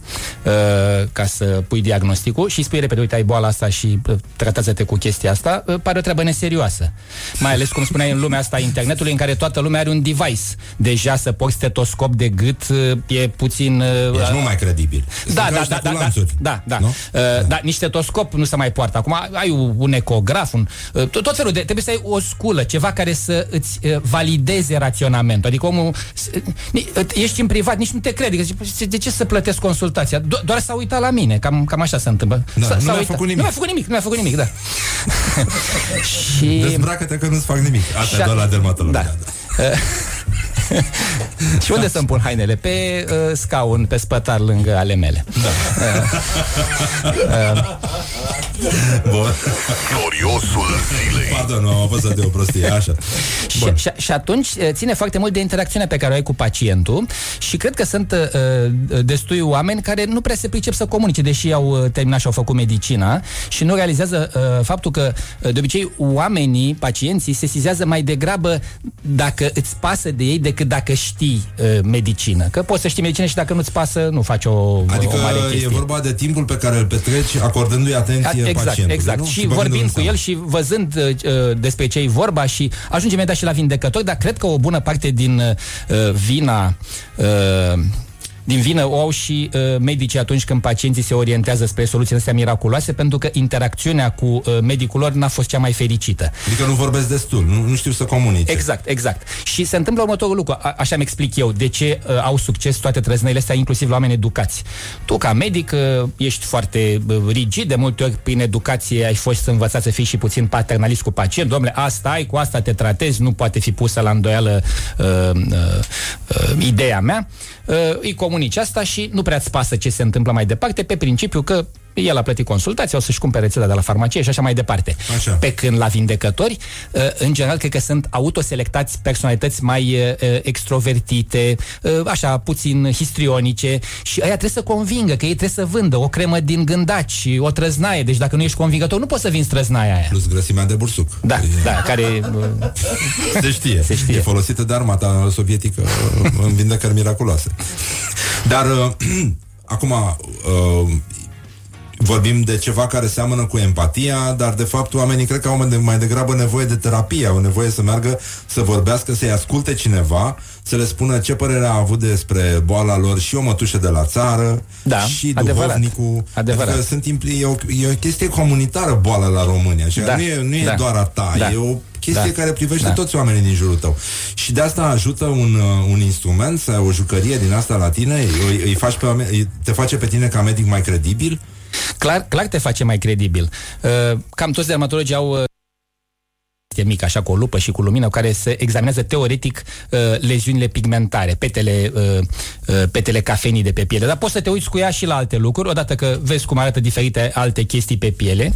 ca să pui diagnosticul și îi spui repede, uite, ai boala asta și tratează-te cu chestia asta, pare o treabă neserioasă. Mai ales, cum spuneai, în lumea asta a internetului, în care toată lumea are un device. Deja să porți stetoscop de gât e puțin... Ești mult mai credibil. Da. Da. No? Da, nici stetoscop nu se mai poartă. Acum ai un ecograf, tot felul de... Trebuie să ai o sculă, ceva care să îți valideze raționamentul. Adică omul... Ești în privat, nici nu te crede. De ce să plătesc consultația? Doar s-a uitat la mine. Cam așa se întâmplă. Da, nu mi-a făcut nimic. Nu mi-a făcut nimic, da. Și... Dezbracă-te că nu-ți fac nimic. Asta e doar la dermatolog. Da. Și unde să-mi pun hainele? Pe scaun, pe spătar lângă ale mele. Gloriosul zilei. Pardon, am apăsat de o prostie, așa. Și atunci ține foarte mult de interacțiunea pe care o ai cu pacientul. Și cred că sunt destui oameni care nu prea se pricep să comunice, deși au terminat și au făcut medicina, și nu realizează faptul că de obicei oamenii, pacienții, se sesizează mai degrabă dacă îți pasă de ei decât dacă știi medicină. Că poți să știi medicină și dacă nu-ți pasă, nu faci o mare chestie. Adică e vorba de timpul pe care îl petreci acordându-i atenție pacientului. Exact. Nu? Și vorbind cu el și văzând despre ce e vorba, și ajungem imediat și la vindecători, dar cred că o bună parte din vină o au și medicii atunci când pacienții se orientează spre soluții astea miraculoase, pentru că interacțiunea cu medicul lor n-a fost cea mai fericită. Adică nu vorbesc destul, nu știu să comunice. Exact. Și se întâmplă următorul lucru, așa îmi explic eu, de ce au succes toate trăznăile astea, inclusiv la oameni educați. Tu, ca medic, ești foarte rigid, de multe ori prin educație ai fost învățat să fii și puțin paternalist cu pacient. Dom'le, asta ai, cu asta te tratezi, nu poate fi pusă la îndoială ideea mea. Îi comunici asta și nu prea-ți pasă ce se întâmplă mai departe, pe principiu că el a plătit consultația, o să-și cumpere rețeta de la farmacie și așa mai departe. Așa. Pe când la vindecători, în general, cred că sunt autoselectați personalități mai extrovertite, așa, puțin histrionice, și aia trebuie să convingă, că ei trebuie să vândă o cremă din gândaci, o trăznaie. Deci dacă nu ești convingător, nu poți să vinzi trăznaia aia. Plus grăsimea de bursuc. Da, e... da, care... Se știe. Se știe. E folosită de armata sovietică în vindecări miraculoase. Dar acum... vorbim de ceva care seamănă cu empatia, dar de fapt oamenii cred că au mai degrabă nevoie de terapie, au nevoie să meargă, să vorbească, să-i asculte cineva, să le spună ce părere a avut despre boala lor și o mătușă de la țară, da, și duhovnicul. Adevărat. Adică sunt e o chestie comunitară boala la România, și da, nu e da, doar a ta, da, e o chestie, da, care privește, da, toți oamenii din jurul tău. Și de asta ajută un instrument sau o jucărie din asta la tine, îi faci pe oameni, te face pe tine ca medic mai credibil. Clar te face mai credibil. Cam toți dermatologii au mic, așa, cu o lupă și cu lumină, care se examinează teoretic leziunile pigmentare, petele cafenii de pe piele. Dar poți să te uiți cu ea și la alte lucruri, odată că vezi cum arată diferite alte chestii pe piele,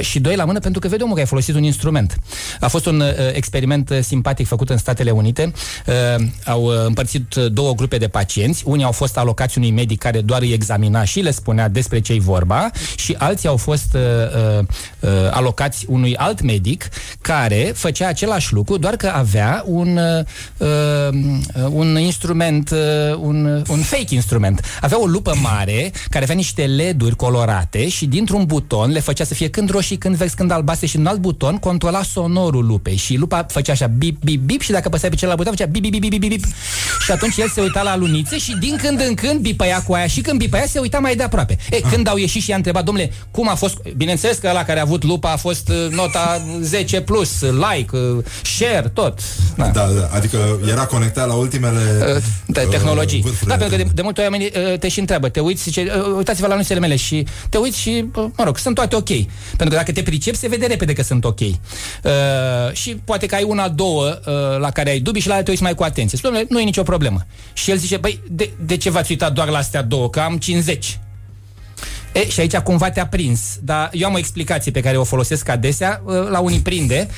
și doi la mână, pentru că vede omul că ai folosit un instrument. A fost un experiment simpatic făcut în Statele Unite. Au împărțit două grupe de pacienți. Unii au fost alocați unui medic care doar îi examina și le spunea despre ce-i vorba, și alții au fost alocați unui alt medic care făcea același lucru, doar că avea un instrument, un fake instrument. Avea o lupă mare, care avea niște LED-uri colorate și dintr-un buton le făcea să fie când roșii, când verzi, când albastre, și în alt buton controla sonorul lupei. Și lupa făcea așa bip, bip, bip, și dacă păsai pe celălalt buton făcea bip, bip, bip, bip, bip. Și atunci el se uita la lunițe și din când în când bipăia cu aia, și când bipăia se uita mai de aproape. Când au ieșit și i-a întrebat, domnule, cum a fost? Bineînțeles că ăla care a avut lupa a fost nota 10+, plus, like, share, tot. Da, da, da, adică era conectat la ultimele tehnologii. Da, pentru că de multe ori oamenii te și întreabă, te uiți, zice, uitați-vă la anunțele mele, și te uiți și, mă rog, sunt toate ok. Pentru că dacă te pricepi, se vede repede că sunt ok. Și poate că ai una, două la care ai dubii și la alte te uiți mai cu atenție. Spune, nu e nicio problemă. Și el zice, băi, de ce v-ați uitat doar la astea două? Că am 50. Și aici cumva te-a prins. Dar eu am o explicație pe care o folosesc adesea. La unii prinde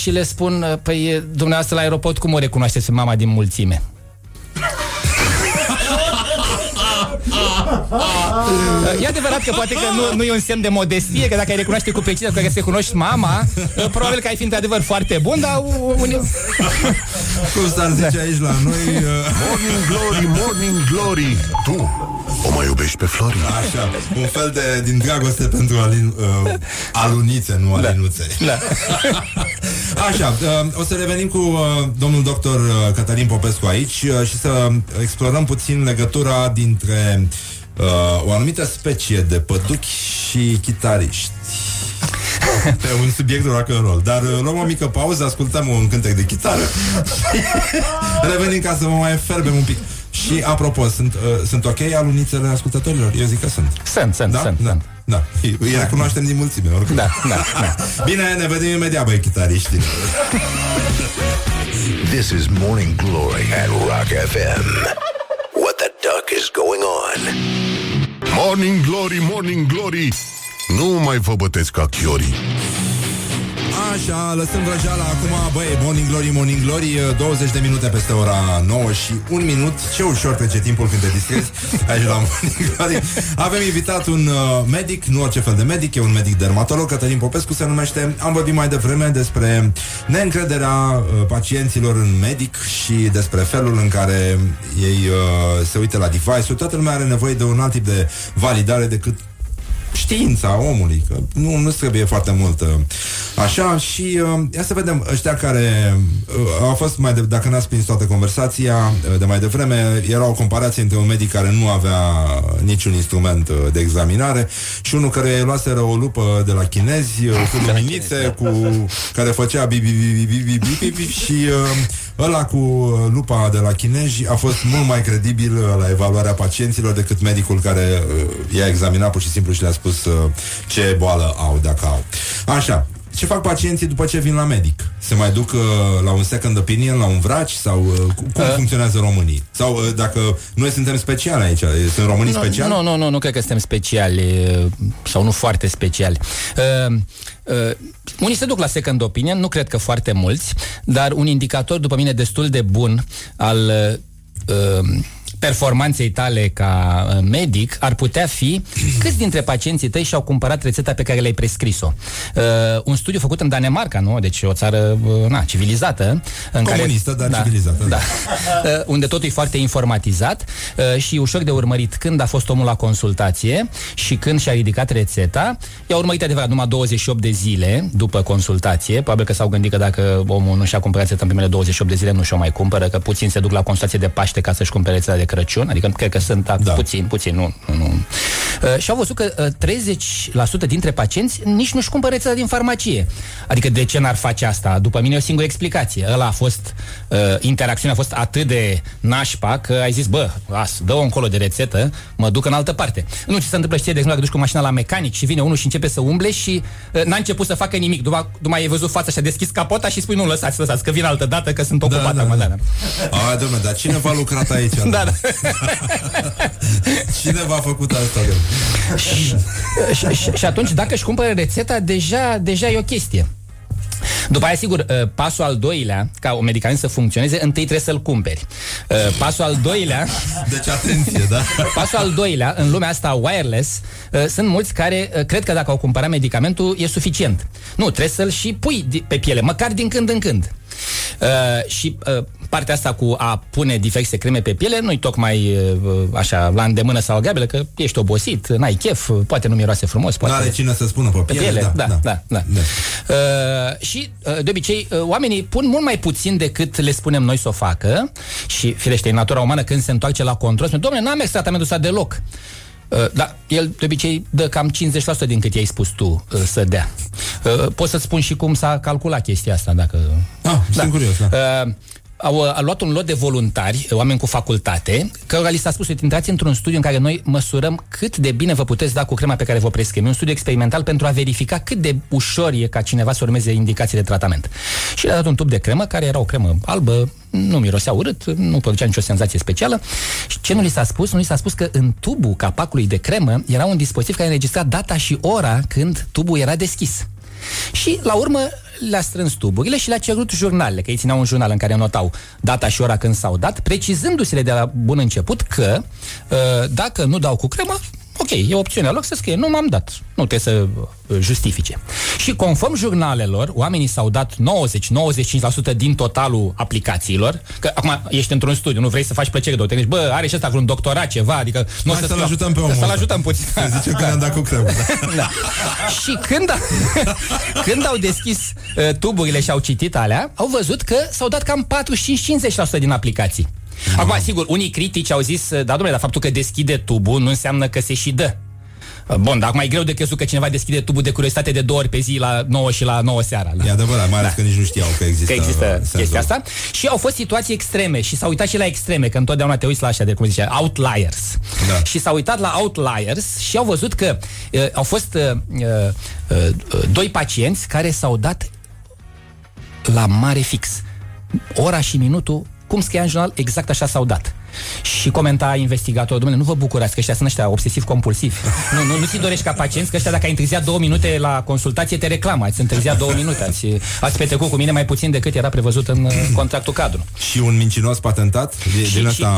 și le spun, păi dumneavoastră la aeroport cum o recunoașteți pe mama din mulțime? E adevărat că poate că nu e un semn de modestie, că dacă ai recunoaște cu precizie cu care se cunoști mama, probabil că ai fi într-adevăr foarte bun, dar cum s-ar zice aici la noi, Morning Glory, Morning Glory, tu o mai iubești pe Flori? Așa, un fel de din dragoste pentru alunițe, nu alinuțe. Da. Așa, o să revenim cu domnul doctor Cătălin Popescu aici și să explorăm puțin legătura dintre o anumită specie de păduchi și chitariști. Pe un subiect de rock and roll. Dar luăm o mică pauză, ascultăm un cântec de chitară. Revenim ca să vă mai ferbem un pic. Și apropo, sunt ok alunițele ascultătorilor? Eu zic că sunt. Sunt, da? Sunt. Da. Îi recunoaștem din mulțime, oricum. Da. Bine, ne vedem imediat, băi, chitariștii. This is Morning Glory at Rock FM. What the duck is going on? Morning Glory, Morning Glory, nu mai vă bătesc ca chiorii. Așa, lăsând vrăjeala acum, băie, Morning Glory, Morning Glory, 20 de minute peste ora 9 și 1 minut. Ce ușor trece timpul când te distrezi aici la Morning Glory. Avem invitat un medic, nu orice fel de medic, e un medic dermatolog, Cătălin Popescu se numește. Am vorbit mai devreme despre neîncrederea pacienților în medic și despre felul în care ei se uită la device-uri. Toată lumea are nevoie de un alt tip de validare decât știința omului, că nu trebuie foarte mult. Așa, și ia să vedem, ăștia care au fost mai dacă n-ați prins toată conversația de mai devreme, era o comparație între un medic care nu avea niciun instrument de examinare și unul care îi luaseră o lupă de la chinezi cu luminițe, care făcea bi-bi-bi-bi-bi-bi-bi-bi, și ăla cu lupa de la chinezi a fost mult mai credibil la evaluarea pacienților decât medicul care i-a examinat pur și simplu și le-a spus ce boală au, dacă au. Așa, Ce fac pacienții după ce vin la medic? Se mai duc la un second opinion, la un vraci? Sau cum funcționează românii? Sau dacă noi suntem speciali aici? Sunt românii speciali? Nu, cred că suntem speciali. Sau nu foarte speciali. Unii se duc la second opinion, nu cred că foarte mulți. Dar un indicator, după mine, destul de bun al performanței tale ca medic ar putea fi câți dintre pacienții tăi și-au cumpărat rețeta pe care le-ai prescris-o. Un studiu făcut în Danemarca, nu? Deci o țară civilizată. Comunistă, care, dar civilizată. Da. Unde totul e foarte informatizat și ușor de urmărit când a fost omul la consultație și când și-a ridicat rețeta. I-a urmărit adevărat numai 28 de zile după consultație. Probabil că s-au gândit că dacă omul nu și-a cumpărat rețeta în primele 28 de zile, nu și-o mai cumpără, că puțin se duc la consultație de Paște ca să-și cumpere rețeta de Crăciun, adică cred că sunt puțin, nu. Și au văzut că 30% dintre pacienți nici nu-și cumpără rețeta din farmacie. Adică de ce n-ar face asta? După mine e o singură explicație. Ăla a fost, interacțiunea a fost atât de nașpa că ai zis, dă-o încolo de rețetă, mă duc în altă parte. Nu, ce se întâmplă, știi, de exemplu, dacă duci cu mașina la mecanic și vine unul și începe să umble și n-a început să facă nimic. După ai văzut fața și a deschis capota și spui, nu, lăsați, că vin altă dată, că sunt ocupat acum. Da. Dom'le, dar cine v-a lucrat aici? Da. Cineva a făcut asta. Și atunci, dacă își cumpără rețeta, deja e o chestie. După aia, sigur, pasul al doilea, ca un medicament să funcționeze, întâi trebuie să-l cumperi. Pasul al doilea... Deci, atenție, da? Pasul al doilea, în lumea asta wireless, sunt mulți care cred că dacă au cumpărat medicamentul, e suficient. Nu, trebuie să-l și pui pe piele, măcar din când în când. Și partea asta cu a pune diverse creme pe piele nu-i tocmai așa la îndemână sau agreabilă, că ești obosit, n-ai chef, poate nu miroase frumos, poate... N-are cine să spună pe piele. Da. Și de obicei oamenii pun mult mai puțin decât le spunem noi să o facă. Și firește, în natura umană, când se întoarce la control, spune, dom'le, n-am mers tratamentul ăsta deloc. Dar el de obicei dă cam 50% din cât i-ai spus tu să dea. Pot să-ți spun și cum s-a calculat chestia asta, dacă... Sunt curios, da. Au luat un lot de voluntari, oameni cu facultate, cărora li s-a spus, uite, intrați într-un studiu în care noi măsurăm cât de bine vă puteți da cu crema pe care vă prescrim. E un studiu experimental pentru a verifica cât de ușor e ca cineva să urmeze indicații de tratament. Și le-a dat un tub de cremă, care era o cremă albă, nu mirosea urât, nu producea nicio senzație specială. Și ce nu li s-a spus? Nu li s-a spus că în tubul capacului de cremă era un dispozitiv care înregistra data și ora când tubul era deschis. Și la urmă le-a strâns tuburile și le-a cerut jurnalele, că ei țineau un jurnal în care notau data și ora când s-au dat, precizându-se de la bun început că dacă nu dau cu cremă, ok, e opțiunea lor să scrie, nu m-am dat, nu trebuie să justifice. Și conform jurnalelor, oamenii s-au dat 90-95% din totalul aplicațiilor, că acum ești într-un studiu, nu vrei să faci plăcere de o tehnici, are și ăsta vreun doctorat, ceva, adică... Noi să-l ajutăm pe omul. Să-l ajutăm puțin. Să zicem că ne-am dat cu cremă. Da. Și când au deschis tuburile și au citit alea, au văzut că s-au dat cam 45-50% din aplicații. Acum, sigur, unii critici au zis, dar faptul că deschide tubul nu înseamnă că se și dă. Bun, dar acum e greu de crezut că cineva deschide tubul de curiozitate de 2 ori pe zi, la 9 și la 9 seara. E adevărat, mai ales că nici nu știau că există chestia asta. Și au fost situații extreme și s-au uitat și la extreme, că întotdeauna te uiți la așa de, cum zicea, outliers. Da. Și s-au uitat la outliers și au văzut că au fost doi pacienți care s-au dat la mare fix. Ora și minutul cum scria în jurnal, exact așa s-au dat. Și comenta investigatorul, domnule, nu vă bucurați că ăștia sunt ăștia obsesiv-compulsivi. Nu ți dorești ca pacienți, că ăștia dacă ai întârziat 2 minute la consultație, te reclamă. Ați întârziat 2 minute, ați petrecut cu mine mai puțin decât era prevăzut în contractul cadru. Și un mincinos patentat?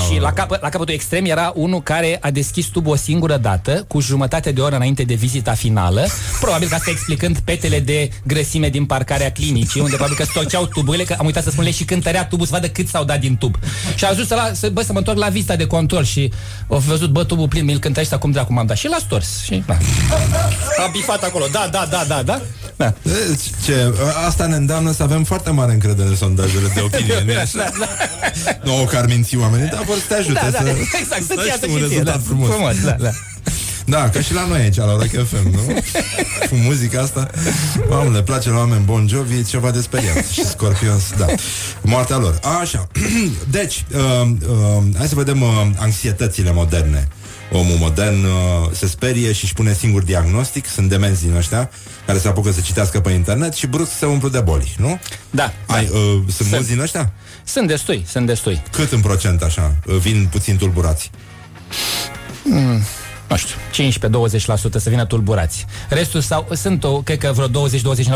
Și la capătul extrem era unul care a deschis tubul o singură dată, cu 1/2 de oră înainte de vizita finală, probabil că asta explicând petele de grăsime din parcarea clinicii, unde probabil că storceau tuburile, că am uitat să spun, le și când tărea tubul să vadă cât s-au dat din tub. Și a ajuns să mă întorc la vizita de control și au văzut, tubul plin, mi-l cânteai acum dracu m-am dat. Și l-a stors. A bifat acolo. Da. Asta ne îndeamnă să avem foarte mare încredere în sondajele de opinie. Nu așa? Nu că ar minți oamenii, dar vor să te ajute. Exact, să-ți iasă și ție. Frumos, da. Da, ca și la noi aici, la Rock FM, nu? Cu muzica asta. Oameni, le place la oameni Bon Jovi, e ceva de speriat. Și Scorpions, da. Moartea lor. Așa. Deci, hai să vedem anxietățile moderne. omul modern se sperie și își pune singur diagnostic. Sunt demenți din ăștia care se apucă să citească pe internet și brusc se umplu de boli, nu? Da. Sunt mulți din ăștia? Sunt destui, sunt destui. Cât în procent așa? Vin puțin tulburați? Nu știu, 15-20% să vină tulburați. Restul sunt, cred că vreo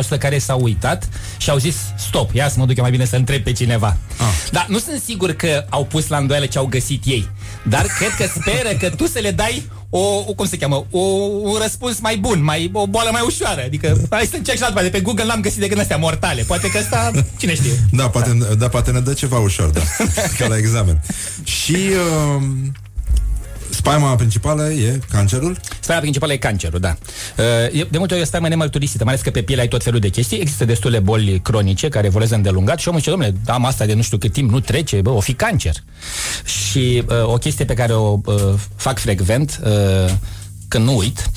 20-25% care s-au uitat și au zis stop, ia să mă duc eu mai bine să întreb pe cineva. Dar nu sunt sigur că au pus la îndoială ce au găsit ei. Dar cred că speră că tu să le dai un răspuns mai bun, o boală mai ușoară. Adică, hai să încerc și la de pe Google, n-am găsit decât astea mortale. Poate că asta, cine știe. Da, poate ne dă ceva ușor, da. Ca la examen. Și... spaima principală e cancerul? Spaima principală e cancerul, da. De multe ori e o spaimă nemărturisită, mai ales că pe piele ai tot felul de chestii. Există destule boli cronice care evoluează îndelungat și omul zice, dom'le, am asta de nu știu cât timp, nu trece, o fi cancer. Și o chestie pe care o fac frecvent, când nu uit,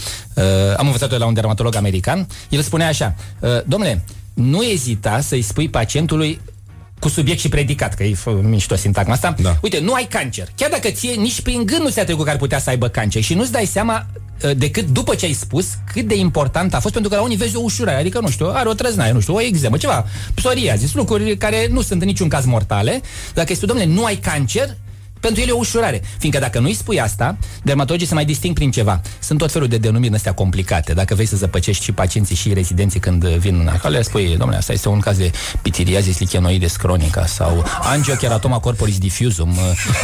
am învățat-o la un dermatolog american, el spunea așa, dom'le, nu ezita să-i spui pacientului cu subiect și predicat, că e mișto sintagma asta. Da. Uite, nu ai cancer. Chiar dacă ție nici prin gând nu ți-a trecut că ar putea să aibă cancer și nu-ți dai seama decât după ce ai spus cât de important a fost, pentru că la unii vezi o ușurare, adică, nu știu, are o trăznaie, nu știu, o eczemă, ceva, psoriazis, lucruri care nu sunt în niciun caz mortale. Dacă îi spui, domnule, nu ai cancer, pentru el e o ușurare. Fiindcă dacă nu-i spui asta, dermatologii se mai disting prin ceva. Sunt tot felul de denumiri astea complicate. Dacă vrei să zăpăcești și pacienții și rezidenții când vin în acolo, le spui, domnule, asta este un caz de pitiriazis lichenoides cronica sau angiocheratoma corporis diffusum.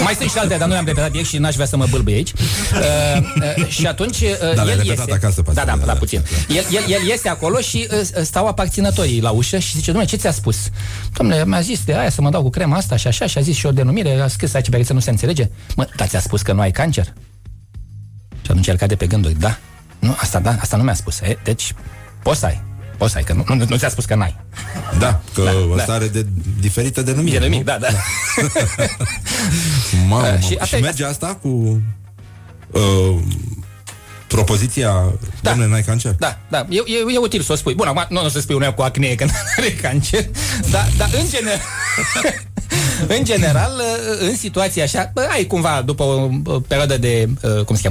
Mai sunt și alte, dar nu le-am repetat direct și n-aș vrea să mă bâlbâi aici. Și atunci el iese. Acasă, da, puțin. El iese acolo și stau aparținătorii la ușă și zice, domnule, ce ți-a spus? Domnule, mi-a zis de aia să mă dau cu crema asta și așa, și a zis și o denumire, a scris aici pe care se înțelege? Mă, dar ți-a spus că nu ai cancer? Și atunci el cade pe gânduri, da, nu, asta da, asta nu mi-a spus. Deci, poți să ai, că nu ți-a spus că n-ai. Da, că asta are de diferită denumire. Denumire, da. Mamă, și merge asta cu... propoziția, domnule, n-ai cancer? Da, e util să o spui. Bun, acum nu o să spui unul cu acne că n-are cancer, dar în general, în situații așa, ai cumva, după o perioadă de,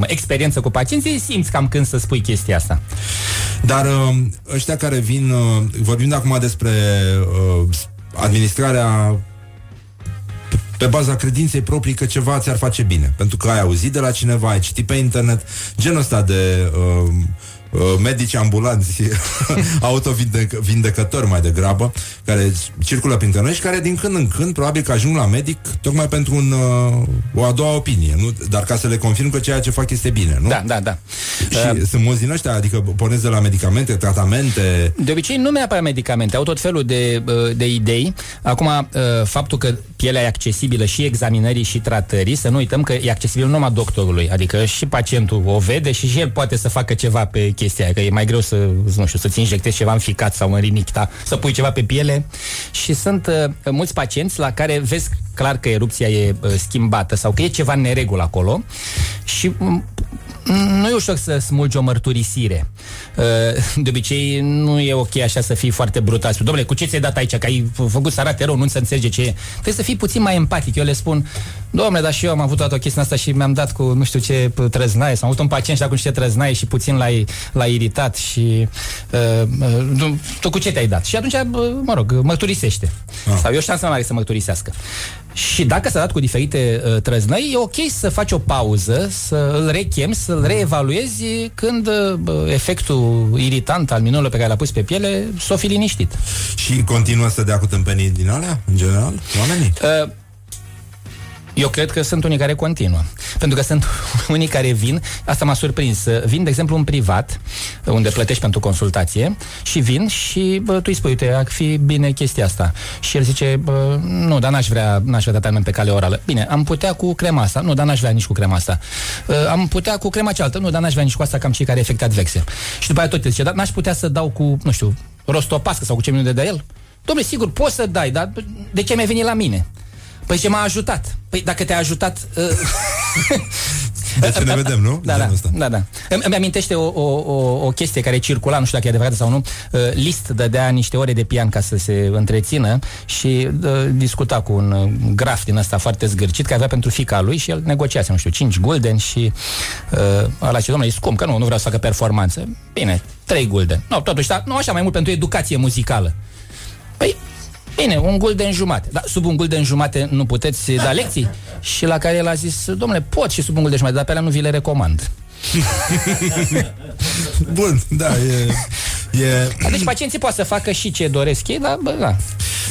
experiență cu pacienții, simți cam când să spui chestia asta. Dar ăștia care vin, vorbim de acum despre administrarea pe baza credinței proprii că ceva ți-ar face bine, pentru că ai auzit de la cineva, ai citit pe internet, genul ăsta de medici ambulanți autovindecători mai degrabă, care circulă printre noi și care din când în când probabil că ajung la medic tocmai pentru o a doua opinie, nu? Dar ca să le confirm că ceea ce fac este bine, nu? Da. Și sunt mulți din ăștia, adică pornesc de la medicamente, tratamente. De obicei nu mai apar medicamente, au tot felul de idei. Acum, faptul că pielea e accesibilă și examinării și tratării, să nu uităm că e accesibil numai doctorului, adică și pacientul o vede și el poate să facă ceva pe chestia aia, că e mai greu să, nu știu, să-ți injectezi ceva în ficat sau în rinic, da? Să pui ceva pe piele. Și sunt mulți pacienți la care vezi clar că erupția e schimbată sau că e ceva în neregulă acolo și nu e ușor să smulgi o mărturisire. De obicei nu e ok așa să fii foarte brutal. Dom'le, cu ce ți-ai dat aici? Că ai făcut să arate rău, nu se înțelege ce e. Trebuie să fii puțin mai empatic. Eu le spun, dom'le, dar și eu am avut toată o chestie asta și mi-am dat cu nu știu ce trăznaie. S-am avut un pacient și acum știu ce trăznaie și puțin l-a iritat și tu cu ce te-ai dat? Și atunci, mă rog, mărturisește. Sau e o șansă mai mare să mărturisească. Și dacă s-a dat cu diferite trăznăi, e ok să faci o pauză, să îl rechem, să-l reevaluezi când efectul iritant al minunilor pe care l-a pus pe piele s-o fi liniștit. Și continuă să dea cu tâmpenii din alea, în general, oamenii? Eu cred că sunt unii care continuă. Pentru că sunt unii care vin, asta m-a surprins, vin, de exemplu, în privat, unde plătești pentru consultație, și vin și tu îi spui, uite, ar fi bine chestia asta. Și el zice, nu, dar n-aș vrea tratament pe cale orală. Bine, am putea cu crema asta, nu, dar n-aș vrea nici cu crema asta. Am putea cu crema cealaltă, nu, dar n-aș vrea nici cu asta, cam cei care efect adverse. Și după aia tot el zice, dar n-aș putea să dau cu, nu știu, rostopască sau cu ce minune de el? Dom'le, sigur, poți să dai, dar de ce mi-ai venit la mine? Păi ce m-a ajutat? Păi dacă te-a ajutat... Deci ne vedem, nu? Da. Îmi amintește o chestie care circula, nu știu dacă e adevărată sau nu. Liszt dădea niște ore de pian ca să se întrețină și discuta cu un graf din ăsta foarte zgârcit, care avea pentru fica lui și el negociase, nu știu, 5 gulden și ăla ce, domnule, e scump, că nu vreau să facă performanță. Bine, 3 gulden. Nu, totuși, dar nu așa mai mult pentru educație muzicală. Păi, bine, un gulden jumate. Dar sub un gulden jumate nu puteți da lecții? Și la care el a zis, domnule, pot și sub un gulden jumate, dar pe alea nu vi le recomand. Bun, da, e... Deci pacienții pot să facă și ce doresc ei, dar, bă, da.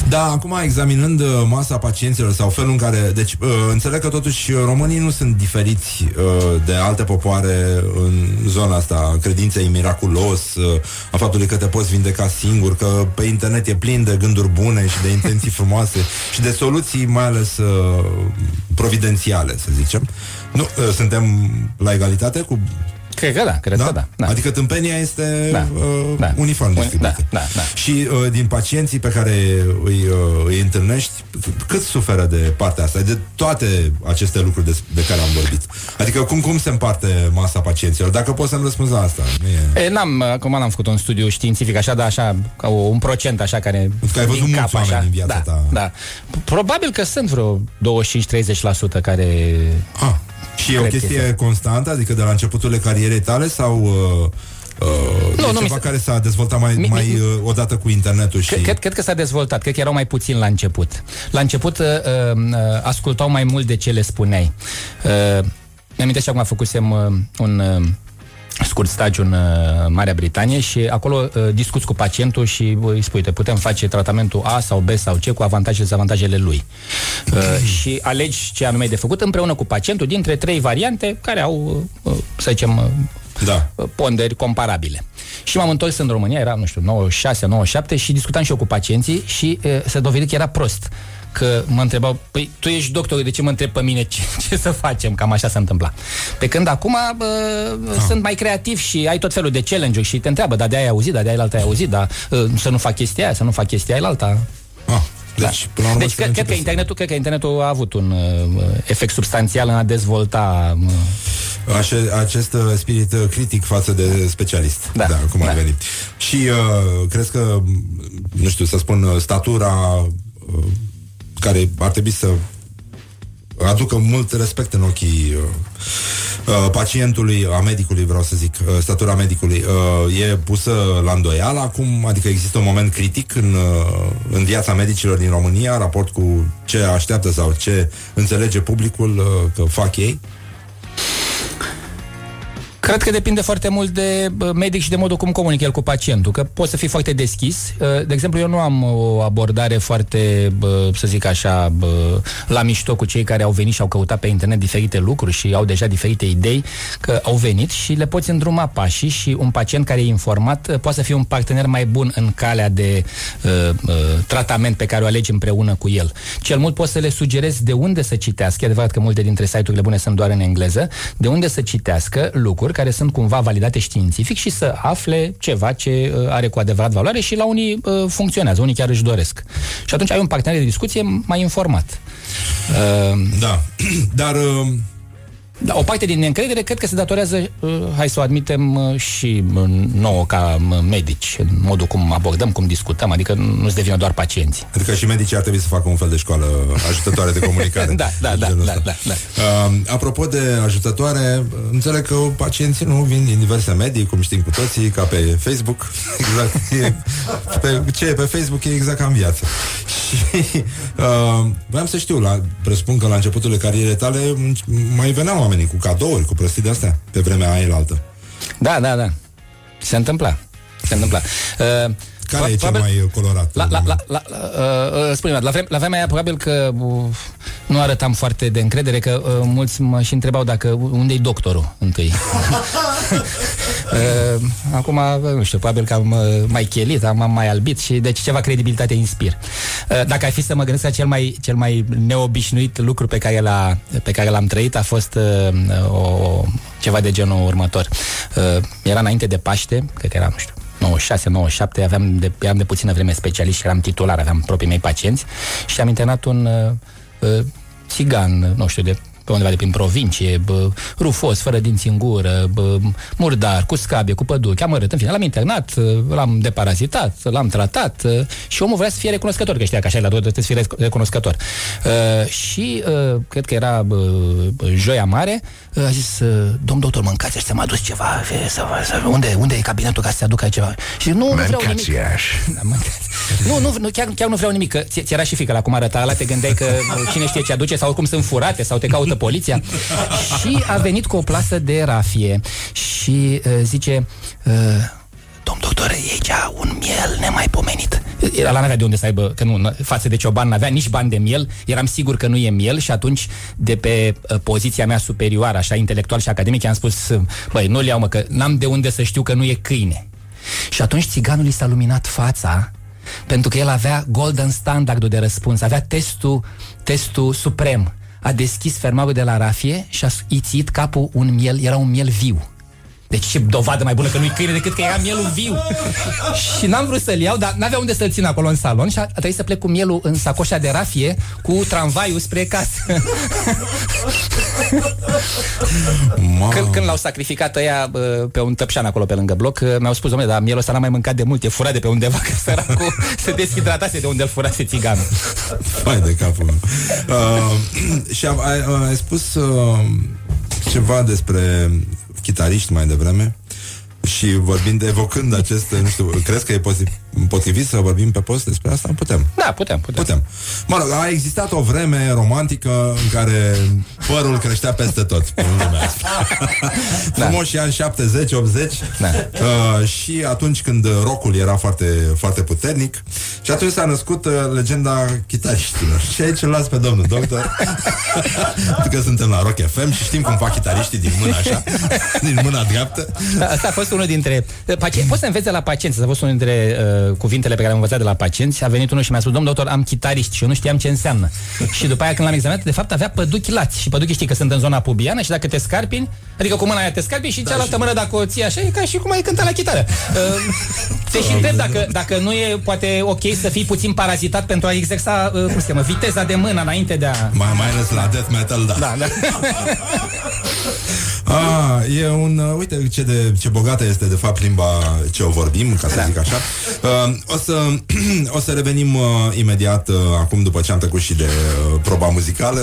Da, acum examinând masa pacienților sau felul în care... Deci, înțeleg că totuși românii nu sunt diferiți de alte popoare în zona asta, credinței miraculos, a faptului că te poți vindeca singur, că pe internet e plin de gânduri bune și de intenții frumoase și de soluții, mai ales providențiale, să zicem. Nu, suntem la egalitate cu... Cred că da. Adică tâmpenia este uniform distribuită. Da. Și din pacienții pe care îi întâlnești, cât suferă de partea asta, de toate aceste lucruri de care am vorbit? Adică cum se împarte masa pacienților? Dacă poți să-mi răspunzi la asta. Acum n-am făcut un studiu științific, așa, dar așa, ca un procent așa care... Că ai văzut mulți oameni în viața ta. Da. Probabil că sunt vreo 25-30% care... Și e o chestie constantă, adică de la începuturile carierei tale sau care s-a dezvoltat mai odată cu internetul? Și... Cred că s-a dezvoltat, cred că erau mai puțin la început. La început ascultau mai mult de ce le spuneai. Mi-amintesc acum făcusem un... scurt stagiu în Marea Britanie și acolo discuți cu pacientul și îi spui, putem face tratamentul A sau B sau C cu avantajele și dezavantajele lui. Și alegi ce anume de făcut împreună cu pacientul dintre 3 variante care au, să zicem, ponderi comparabile. Și m-am întors în România, era, nu știu, 96, 97 și discutam și eu cu pacienții și se dovedea că era prost. Că mă întrebau, păi tu ești doctor, de ce mă întrebi pe mine ce să facem? Cam așa se întâmpla. Pe când acum sunt mai creativ și ai tot felul de challenge-uri și te întreabă, dar de aia ai auzit, dar de aia alta ai auzit, dar să nu fac chestia aia, să nu fac chestia aia alta. Deci cred că internetul a avut un efect substanțial în a dezvolta... acest spirit critic față de specialist. Cum a venit. Și crezi că, nu știu, să spun, statura... care ar trebui să aducă mult respect în ochii pacientului, a medicului, vreau să zic, statura medicului, e pusă la îndoială acum? Adică există un moment critic în viața medicilor din România, în raport cu ce așteaptă sau ce înțelege publicul că fac ei? Cred că depinde foarte mult de medic și de modul cum comunică el cu pacientul, că poți să fii foarte deschis. De exemplu, eu nu am o abordare foarte, să zic așa, la mișto cu cei care au venit și au căutat pe internet diferite lucruri și au deja diferite idei, că au venit și le poți îndruma pașii și un pacient care e informat poate să fie un partener mai bun în calea de tratament pe care o alegi împreună cu el. Cel mult poți să le sugerezi de unde să citească, e adevărat că multe dintre site-urile bune sunt doar în engleză, de unde să citească lucruri care sunt cumva validate științific și să afle ceva ce are cu adevărat valoare și la unii funcționează, unii chiar își doresc. Și atunci ai un partener de discuție mai informat. O parte din neîncredere cred că se datorează, hai să o admitem, și nouă ca medici, în modul cum abordăm, cum discutăm, adică nu se devină doar pacienți. Adică și medicii ar trebui să facă un fel de școală ajutătoare de comunicare. Da. Apropo de ajutătoare, înțeleg că pacienții nu vin din diverse medii, cum știm cu toții, ca pe Facebook. Exact. Ce e pe Facebook e exact ca în viață. Și vreau să știu, presupun că la începutul carierei tale mai veneau oamenii cu cadouri, cu prostii de astea, pe vremea aia altă. Da. Se întâmpla. Care e cel mai colorat? La vremea aia probabil că nu arătam foarte de încredere, că mulți mă și întrebau dacă unde-i doctorul întâi. Acum, nu știu, probabil că am mai chelit, am mai albit și deci ceva credibilitate inspir. Dacă ar fi să mă gândesc la cel mai neobișnuit lucru pe care l-am trăit, a fost ceva de genul următor. Era înainte de Paște, cred că era, nu știu, 96-97, eram de puțină vreme specialist și eram titular, aveam proprii mei pacienți și am internat un țigan, nu știu, de pe undeva de prin provincie, rufos, fără dinți în gură, murdar, cu scabie, cu păduchi, amărât, în fine, l-am internat, l-am deparazitat, l-am tratat și omul vrea să fie recunoscător, că știa că așa e la doi, să fie recunoscător. Și cred că era joia mare, a zis, domn doctor, mâncați, să mă aduc ceva, unde e cabinetul ca să se aducă ceva? Și nu vreau nimic. Nu, chiar nu vreau nimic, că ți-era și frică la cum arăta ăla, te gândeai că cine știe ce aduce sau oricum sunt furate sau te caută poliția. Și a venit cu o plasă de rafie și zice, domn doctor, e aici un miel nemaipomenit. El n-avea de unde să aibă, că nu, față de cioban n-avea nici bani de miel, eram sigur că nu e miel și atunci, de pe poziția mea superioară, așa, intelectual și academic, i-am spus, băi, nu-l iau, mă, că n-am de unde să știu că nu e câine. Și atunci țiganul i s-a luminat fața, pentru că el avea golden standardul de răspuns, avea testul suprem. A deschis fermagul de la rafie și a ițit capul un miel, era un miel viu. Deci ce dovadă mai bună că nu-i câine decât că era mielul viu. Și n-am vrut să-l iau, dar n-avea unde să-l țin acolo în salon și a trebuit să plec cu mielul în sacoșa de rafie cu tramvaiul spre casă. Când l-au sacrificat ăia pe un tăpșan acolo pe lângă bloc, mi-au spus, domnule, dar mielul ăsta n-a mai mâncat de mult, e furat de pe undeva, că săracul se deshidratase de unde îl furase țiganul. Fai de capul. Și ai spus ceva despre chitariști mai devreme și evocând acest, nu știu, crezi că e potrivit să vorbim pe post despre asta? Putem. Da, putem. Mă rog, a existat o vreme romantică în care părul creștea peste tot în lumea asta. Da. Frumoșii ani 70-80, da. Și atunci când rock-ul era foarte, foarte puternic și atunci s-a născut legenda chitariștilor. Și aici îl las pe domnul doctor, pentru că suntem la Rock FM și știm cum fac chitariștii din mâna așa, din mâna dreaptă. Asta a fost unul dintre... Poți să înveți la pacienți, asta a fost unul dintre... cuvintele pe care am învățat de la pacienți. A venit unul și mi-a spus, domnul doctor, am chitariști și eu nu știam ce înseamnă. Și după aia când l-am examinat, de fapt avea păduchi lați. Și păduchi știi că sunt în zona pubiană și dacă te scarpini, adică cu mâna aia te scarpini și cealaltă mână dacă o ții așa, e ca și cum ai cânta la chitară. Te și întreb dacă nu e poate ok să fii puțin parazitat pentru a exersa, cum se cheamă, viteza de mână înainte de a... Mai ales la death metal, da. E un... Uite ce bogată este de fapt limba ce o vorbim, ca să zic așa. O să revenim imediat, acum după ce am trecut și de proba muzicală.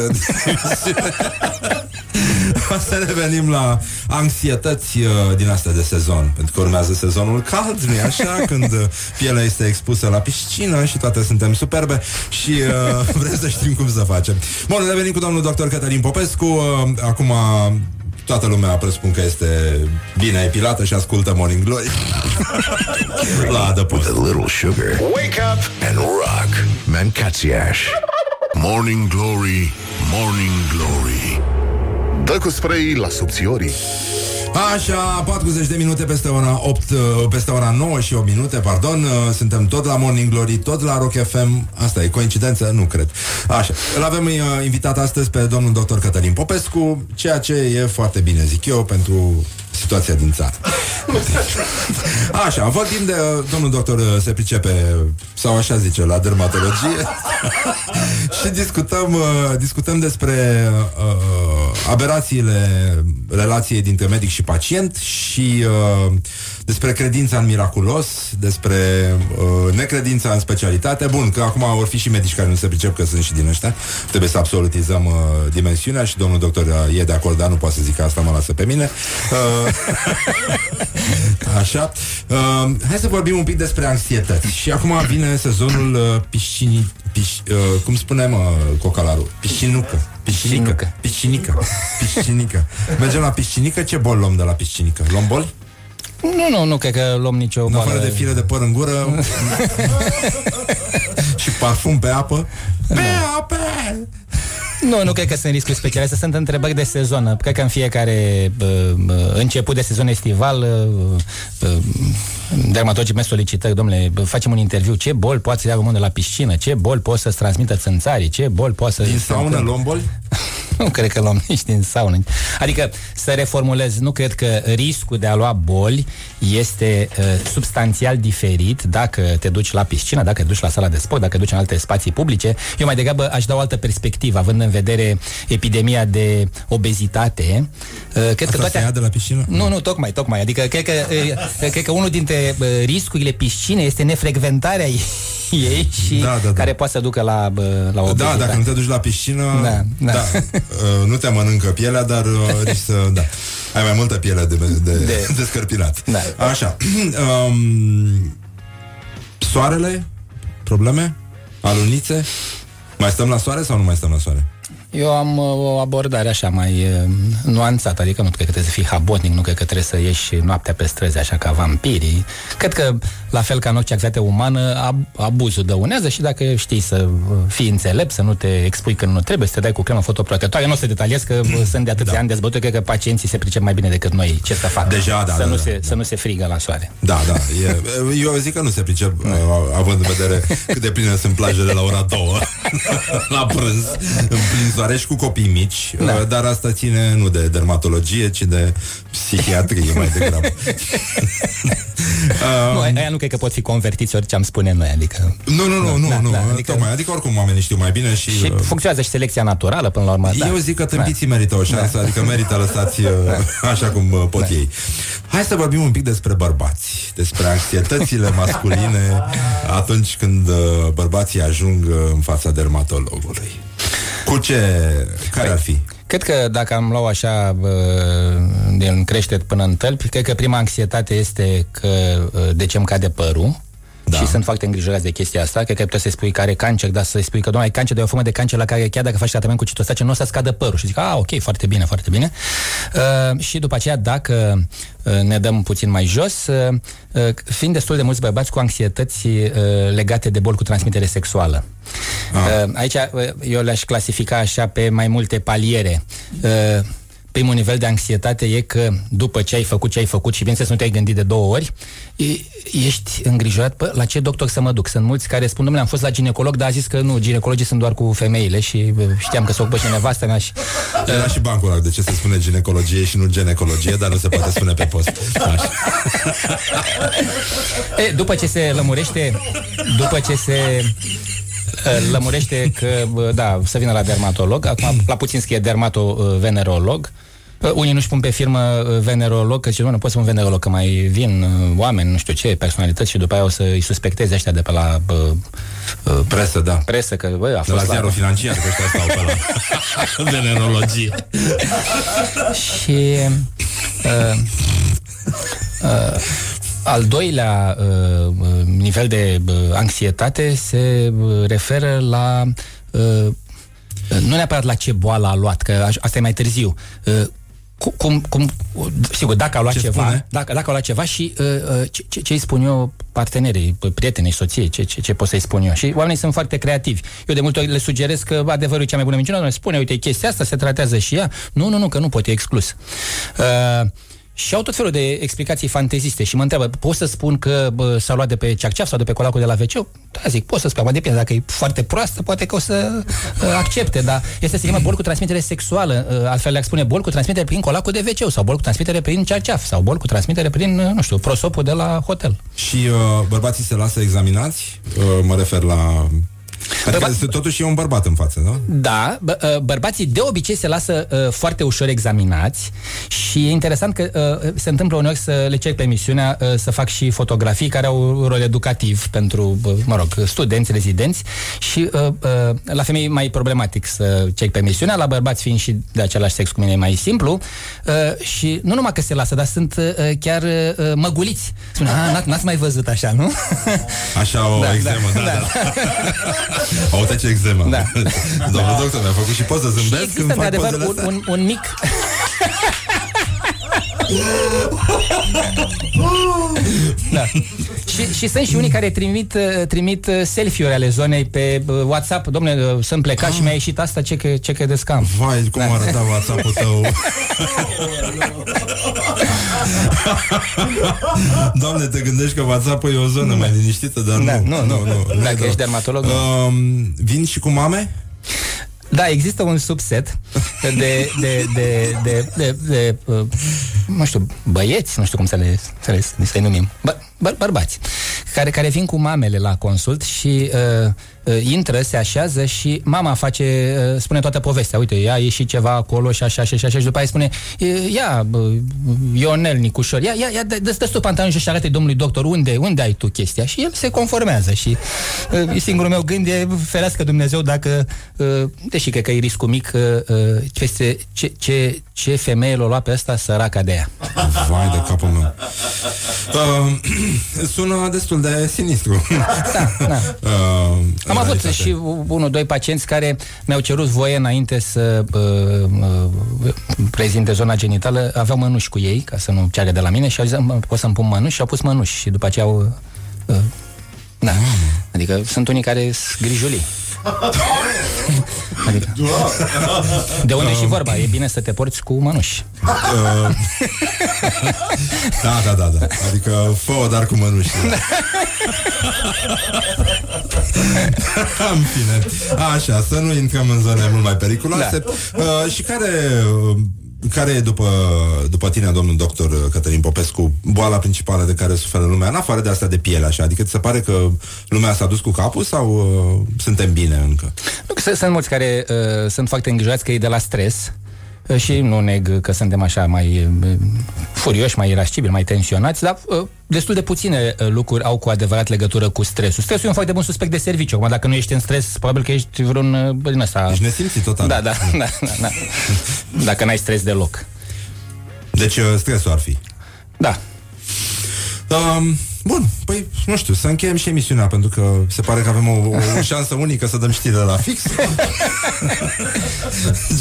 O să revenim la anxietăți din astea de sezon, pentru că urmează sezonul cald, nu-i așa? Când pielea este expusă la piscină și toate suntem superbe și vrem să știm cum să facem. Bun, revenim cu domnul doctor Cătălin Popescu. Acum toată lumea presupun că este bine epilată și ascultă Morning Glory. La adăpost. With a little sugar. Wake up and rock. Mancațiaș. Morning Glory, Morning Glory. Dă cu spray la subțiorii. Așa, 40 de minute peste ora 8, peste ora 9 și 8 minute, pardon. Suntem tot la Morning Glory, tot la Rock FM. Asta e coincidență? Nu cred. Așa, îl avem invitat astăzi pe domnul doctor Cătălin Popescu, ceea ce e foarte bine, zic eu, pentru situația din țară. Așa, vorbim de... Domnul doctor se pricepe, sau așa zice, la dermatologie. Și discutăm despre aberațiile relației dintre medic și pacient și despre credința în miraculos, despre necredința în specialitate. Bun, că acum vor fi și medici care nu se pricep, că sunt și din ăștia. Trebuie să absolutizăm dimensiunea și domnul doctor e de acord, dar nu poate să zic asta, mă lasă pe mine. Așa. Hai să vorbim un pic despre anxietăți. Și acum vine sezonul piscinii. Cum spuneam cocalarul? Piscinică. Mergem la piscinică, ce bol luăm de la piscinică? Luăm bol? Nu, cred că luăm nicio bolă. Afară de fire de păr în gură și parfum pe apă. Pe apă! Nu, cred că sunt riscuri speciale, să sunt întrebări de sezon. Cred că în fiecare început de sezon estival dermatologii mei solicitări, domnule, facem un interviu, ce bol poate să ia românul la piscină, ce bol poate să-ți transmită țânțarii, ce bol poate să... Din saună luăm boli? Nu cred că luăm nici din saună. Adică, să reformulez, nu cred că riscul de a lua boli este substanțial diferit dacă te duci la piscină, dacă te duci la sala de sport, dacă te duci în alte spații publice. Eu mai degrabă aș da o altă perspectivă, având în vedere epidemia de obezitate. Cred că toate... de la piscină? Nu, tocmai. Adică, cred că unul dintre riscurile piscinei este nefrecventarea ei și care poate să ducă la obezitate. Da, dacă nu te duci la piscină, nu te mănâncă pielea, dar risc să... Da. Ai mai multă piele de scărpinat. Da. Așa. Soarele? Probleme? Alunițe? Mai stăm la soare sau nu mai stăm la soare? Eu am o abordare așa mai nuanțată, adică nu cred că trebuie să fii habotnic, nu cred că trebuie să ieși noaptea pe străzi așa ca vampirii. Cred că, la fel ca în orice activitate umană, abuzul dăunează și dacă știi să fii înțelept, să nu te expui când nu trebuie, să te dai cu cremă fotoprotectoare. Nu o să detaliez că sunt de atâția ani dezbătute, cred că pacienții se pricep mai bine decât noi ce să facă. Să nu se frigă la soare. Da. Eu zic că nu se pricep, având în vedere cât de pline sunt plajele la ora 2, la prânz, în plin soare. Arești cu copii mici, da. Dar asta ține nu de dermatologie, ci de psihiatrie mai degrabă. Aia nu cred că pot fi convertiți orice am spune noi, adică... Nu. Da, adică oricum oamenii știu mai bine și funcționează și selecția naturală până la urmă. Eu zic că tâmpiții merită o șansă, adică merită lăsați așa cum pot ei. Hai să vorbim un pic despre bărbați, despre anxietățile masculine atunci când bărbații ajung în fața dermatologului. Cu ce? Care ar fi? Cred că dacă am luat așa din creștet până în tălpi, cred că prima anxietate este că de ce îmi cade părul. Da. Și sunt foarte îngrijorați de chestia asta. Cred că ai putea să-i spui că are cancer, dar să-i spui că doamne, ai cancer, dar e o formă de cancer la care chiar dacă faci tratament cu citostace nu o să scadă părul. Și zic, ok, foarte bine, foarte bine. Și după aceea, dacă ne dăm puțin mai jos, fiind destul de mulți bărbați cu anxietăți legate de boli cu transmitere sexuală. Aici eu le-aș clasifica așa pe mai multe paliere. Primul nivel de anxietate e că după ce ai făcut ce ai făcut și bineînțeles nu te-ai gândit de 2 ori, ești îngrijorat, la ce doctor să mă duc? Sunt mulți care spun, dom'le, am fost la ginecolog, dar a zis că nu, ginecologii sunt doar cu femeile și știam că se ocupă și nevastă mea și... Era și bancul ăla, de ce se spune ginecologie și nu ginecologie, dar nu se poate spune pe post. După ce se lămurește, lămurește că, da, să vină la dermatolog. Acum, la puțin scrie dermatovenerolog. Unii nu-și pun pe firmă venerolog, că zice, nu pot să pun venerolog, că mai vin oameni, nu știu ce, personalități și după aia o să îi suspecteze ăștia de pe la presă, da. Presă, că, bă, a fost de la ziarul financiar, că ăștia stau pe la venerologie. Și... al doilea nivel de anxietate se referă la, nu neapărat la ce boală a luat, că asta e mai târziu, sigur, dacă a luat ceva, dacă a luat ceva și ce îi spun eu partenerii, prietenii, soției, ce pot să-i spun eu. Și oamenii sunt foarte creativi. Eu de multe ori le sugerez că adevărul e cea mai bună minciună, spune, uite, chestia asta se tratează și ea. Nu, că nu pot, e exclus. Și au tot felul de explicații fanteziste. Și mă întreabă, pot să spun că s-a luat de pe ceacceaf sau de pe colacul de la WC? Da, zic, pot să spun, mai depinde, dacă e foarte proastă, poate că o să accepte. Dar este se cheamă bol cu transmitere sexuală. Altfel le-ar spune bol cu transmitere prin colacul de WC sau bol cu transmitere prin ceacceaf sau bol cu transmitere prin, nu știu, prosopul de la hotel. Și bărbații se lasă examinați? Mă refer la... Adică totuși e un bărbat în față, nu? Da, bărbații de obicei se lasă foarte ușor examinați. Și e interesant că se întâmplă uneori să le cer permisiunea să fac și fotografii care au rol educativ pentru, mă rog, studenți, rezidenți. Și la femei e mai problematic să cer permisiunea, la bărbați fiind și de același sex cu mine e mai simplu. Și nu numai că se lasă, dar sunt chiar măguliți. Spune, n-ați mai văzut așa, nu? Așa o exemă, da. Auzi ce exemă. Da. Domnul doctor mi-a făcut și pot să zâmbesc. Și există, de adevăr, un mic... Da. Și sunt și unii care trimit selfie-uri ale zonei pe WhatsApp. Dom'le, sunt plecat și mi-a ieșit asta, ce credeți că am? Vai, cum arăta WhatsApp-ul tău. Doamne, te gândești că WhatsApp-ul e o zonă mai liniștită, dar nu. Dacă ești dermatolog, vin și cu mame? Da, există un subset de nu știu, băieți, nu știu cum să le numim, bărbați, care vin cu mamele la consult și intră, se așează și mama face, spune toată povestea. Uite, ia ieși ceva acolo și așa și așa și după aia spune: ia, Ionel Nicușor, ia dă-ți tu pantaloni și arată-i domnului doctor unde ai tu chestia. Și el se conformează și singurul meu gând e: ferească Dumnezeu dacă, deși cred că e riscul mic, ce femeie l-a luat pe asta săraca de ea. Vai de capul meu. Sună destul de sinistru. Da. Am avut și 1-2 pacienți care mi-au cerut voie înainte să prezinte zona genitală. Aveau mănuși cu ei, ca să nu ceară de la mine, și au zis: pot să-mi pun mănuși? Și au pus mănuși. Și după aceea au... da. Adică sunt unii care sunt grijulii. Adică, de unde și vorba, e bine să te porți cu mănuși. Da. Adică fă-o, dar cu mănuși. În fine. Așa, să nu intrăm în zone mult mai periculoase. Da. Și care e după tine, domnul doctor Cătălin Popescu, boala principală de care suferă lumea, în afară de asta de piele, așa? Adică ți se pare că lumea s-a dus cu capul sau suntem bine încă? Sunt mulți care sunt foarte îngrijorați că e de la stres și nu neg că suntem așa mai furioși, mai irascibili, mai tensionați, dar destul de puține lucruri au cu adevărat legătură cu stresul. Stresul e un foarte bun suspect de serviciu. Acum, dacă nu ești în stres, probabil că ești vreun din ăsta... Ești nesimțit total. Da. Dacă n-ai stres deloc. Deci stresul ar fi. Da. Bun, păi, nu știu, să încheiem și emisiunea, pentru că se pare că avem o șansă unică să dăm știri la fix.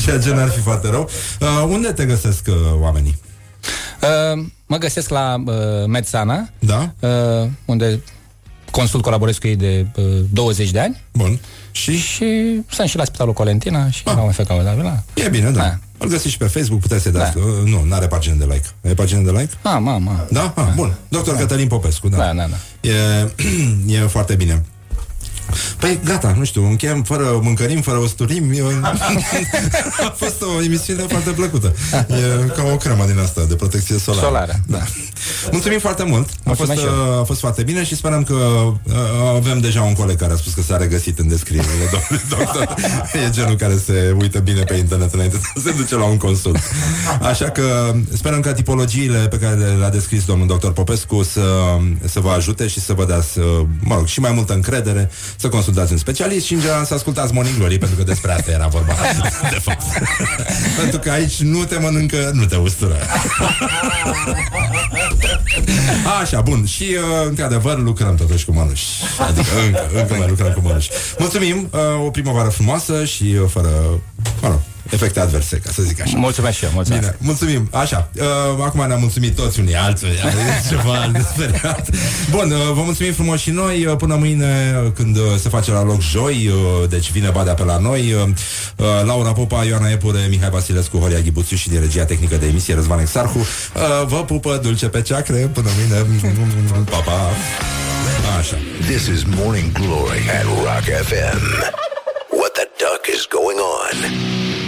Ceea ce n-ar fi foarte rău. Unde te găsesc oamenii? Mă găsesc la Medsana, da? Unde consult, colaborez cu ei de 20 de ani. Bun. Și sunt și la Spitalul Colentina și la UFK-ul Davila. E bine, da. Îl găsiți și pe Facebook, puteți să dați. Da. Nu are pagină de like. E pagină de like? Am. Da? Bun. Dr. Cătălin Popescu, da. Da. E foarte bine. Păi gata, nu știu, încheiem fără mâncărim, fără osturim. A fost o emisiune foarte plăcută. E ca o cremă din asta de protecție solară. Da. Mulțumim foarte mult. A fost foarte bine și sperăm că avem deja un coleg care a spus că s-a regăsit în descrierile domnului doctor. E genul care se uită bine pe internet înainte să se duce la un consult. Așa că sperăm că tipologiile pe care le-a descris domnul doctor Popescu să vă ajute și să vă dea, și mai multă încredere, să consultați un specialist și, în general, să ascultați Morning Glory, pentru că despre asta era vorba. De fapt. Pentru că aici nu te mănâncă, nu te ustură. Așa, bun. Și, într-adevăr, lucrăm totuși cu mănuși. Adică încă mai lucrăm cu mănuși. Mulțumim. O primăvară frumoasă și fără... efecte adverse, ca să zic așa. Mulțumesc și eu, mulțumesc. Bine, mulțumim. Așa. Acum ne-am mulțumit toți unii alții. Ceva de speriat. Bun, vă mulțumim frumos și noi. Până mâine, când se face la loc joi, deci vine Badea pe la noi. Laura Popa, Ioana Epure, Mihai Vasilescu, Horia Ghibuțiu și din regia tehnică de emisie Răzvan Exarhu. Vă pupă dulce pe ceacre. Până mâine. Pa, pa. Așa. This is Morning Glory at Rock FM. What the duck is going on?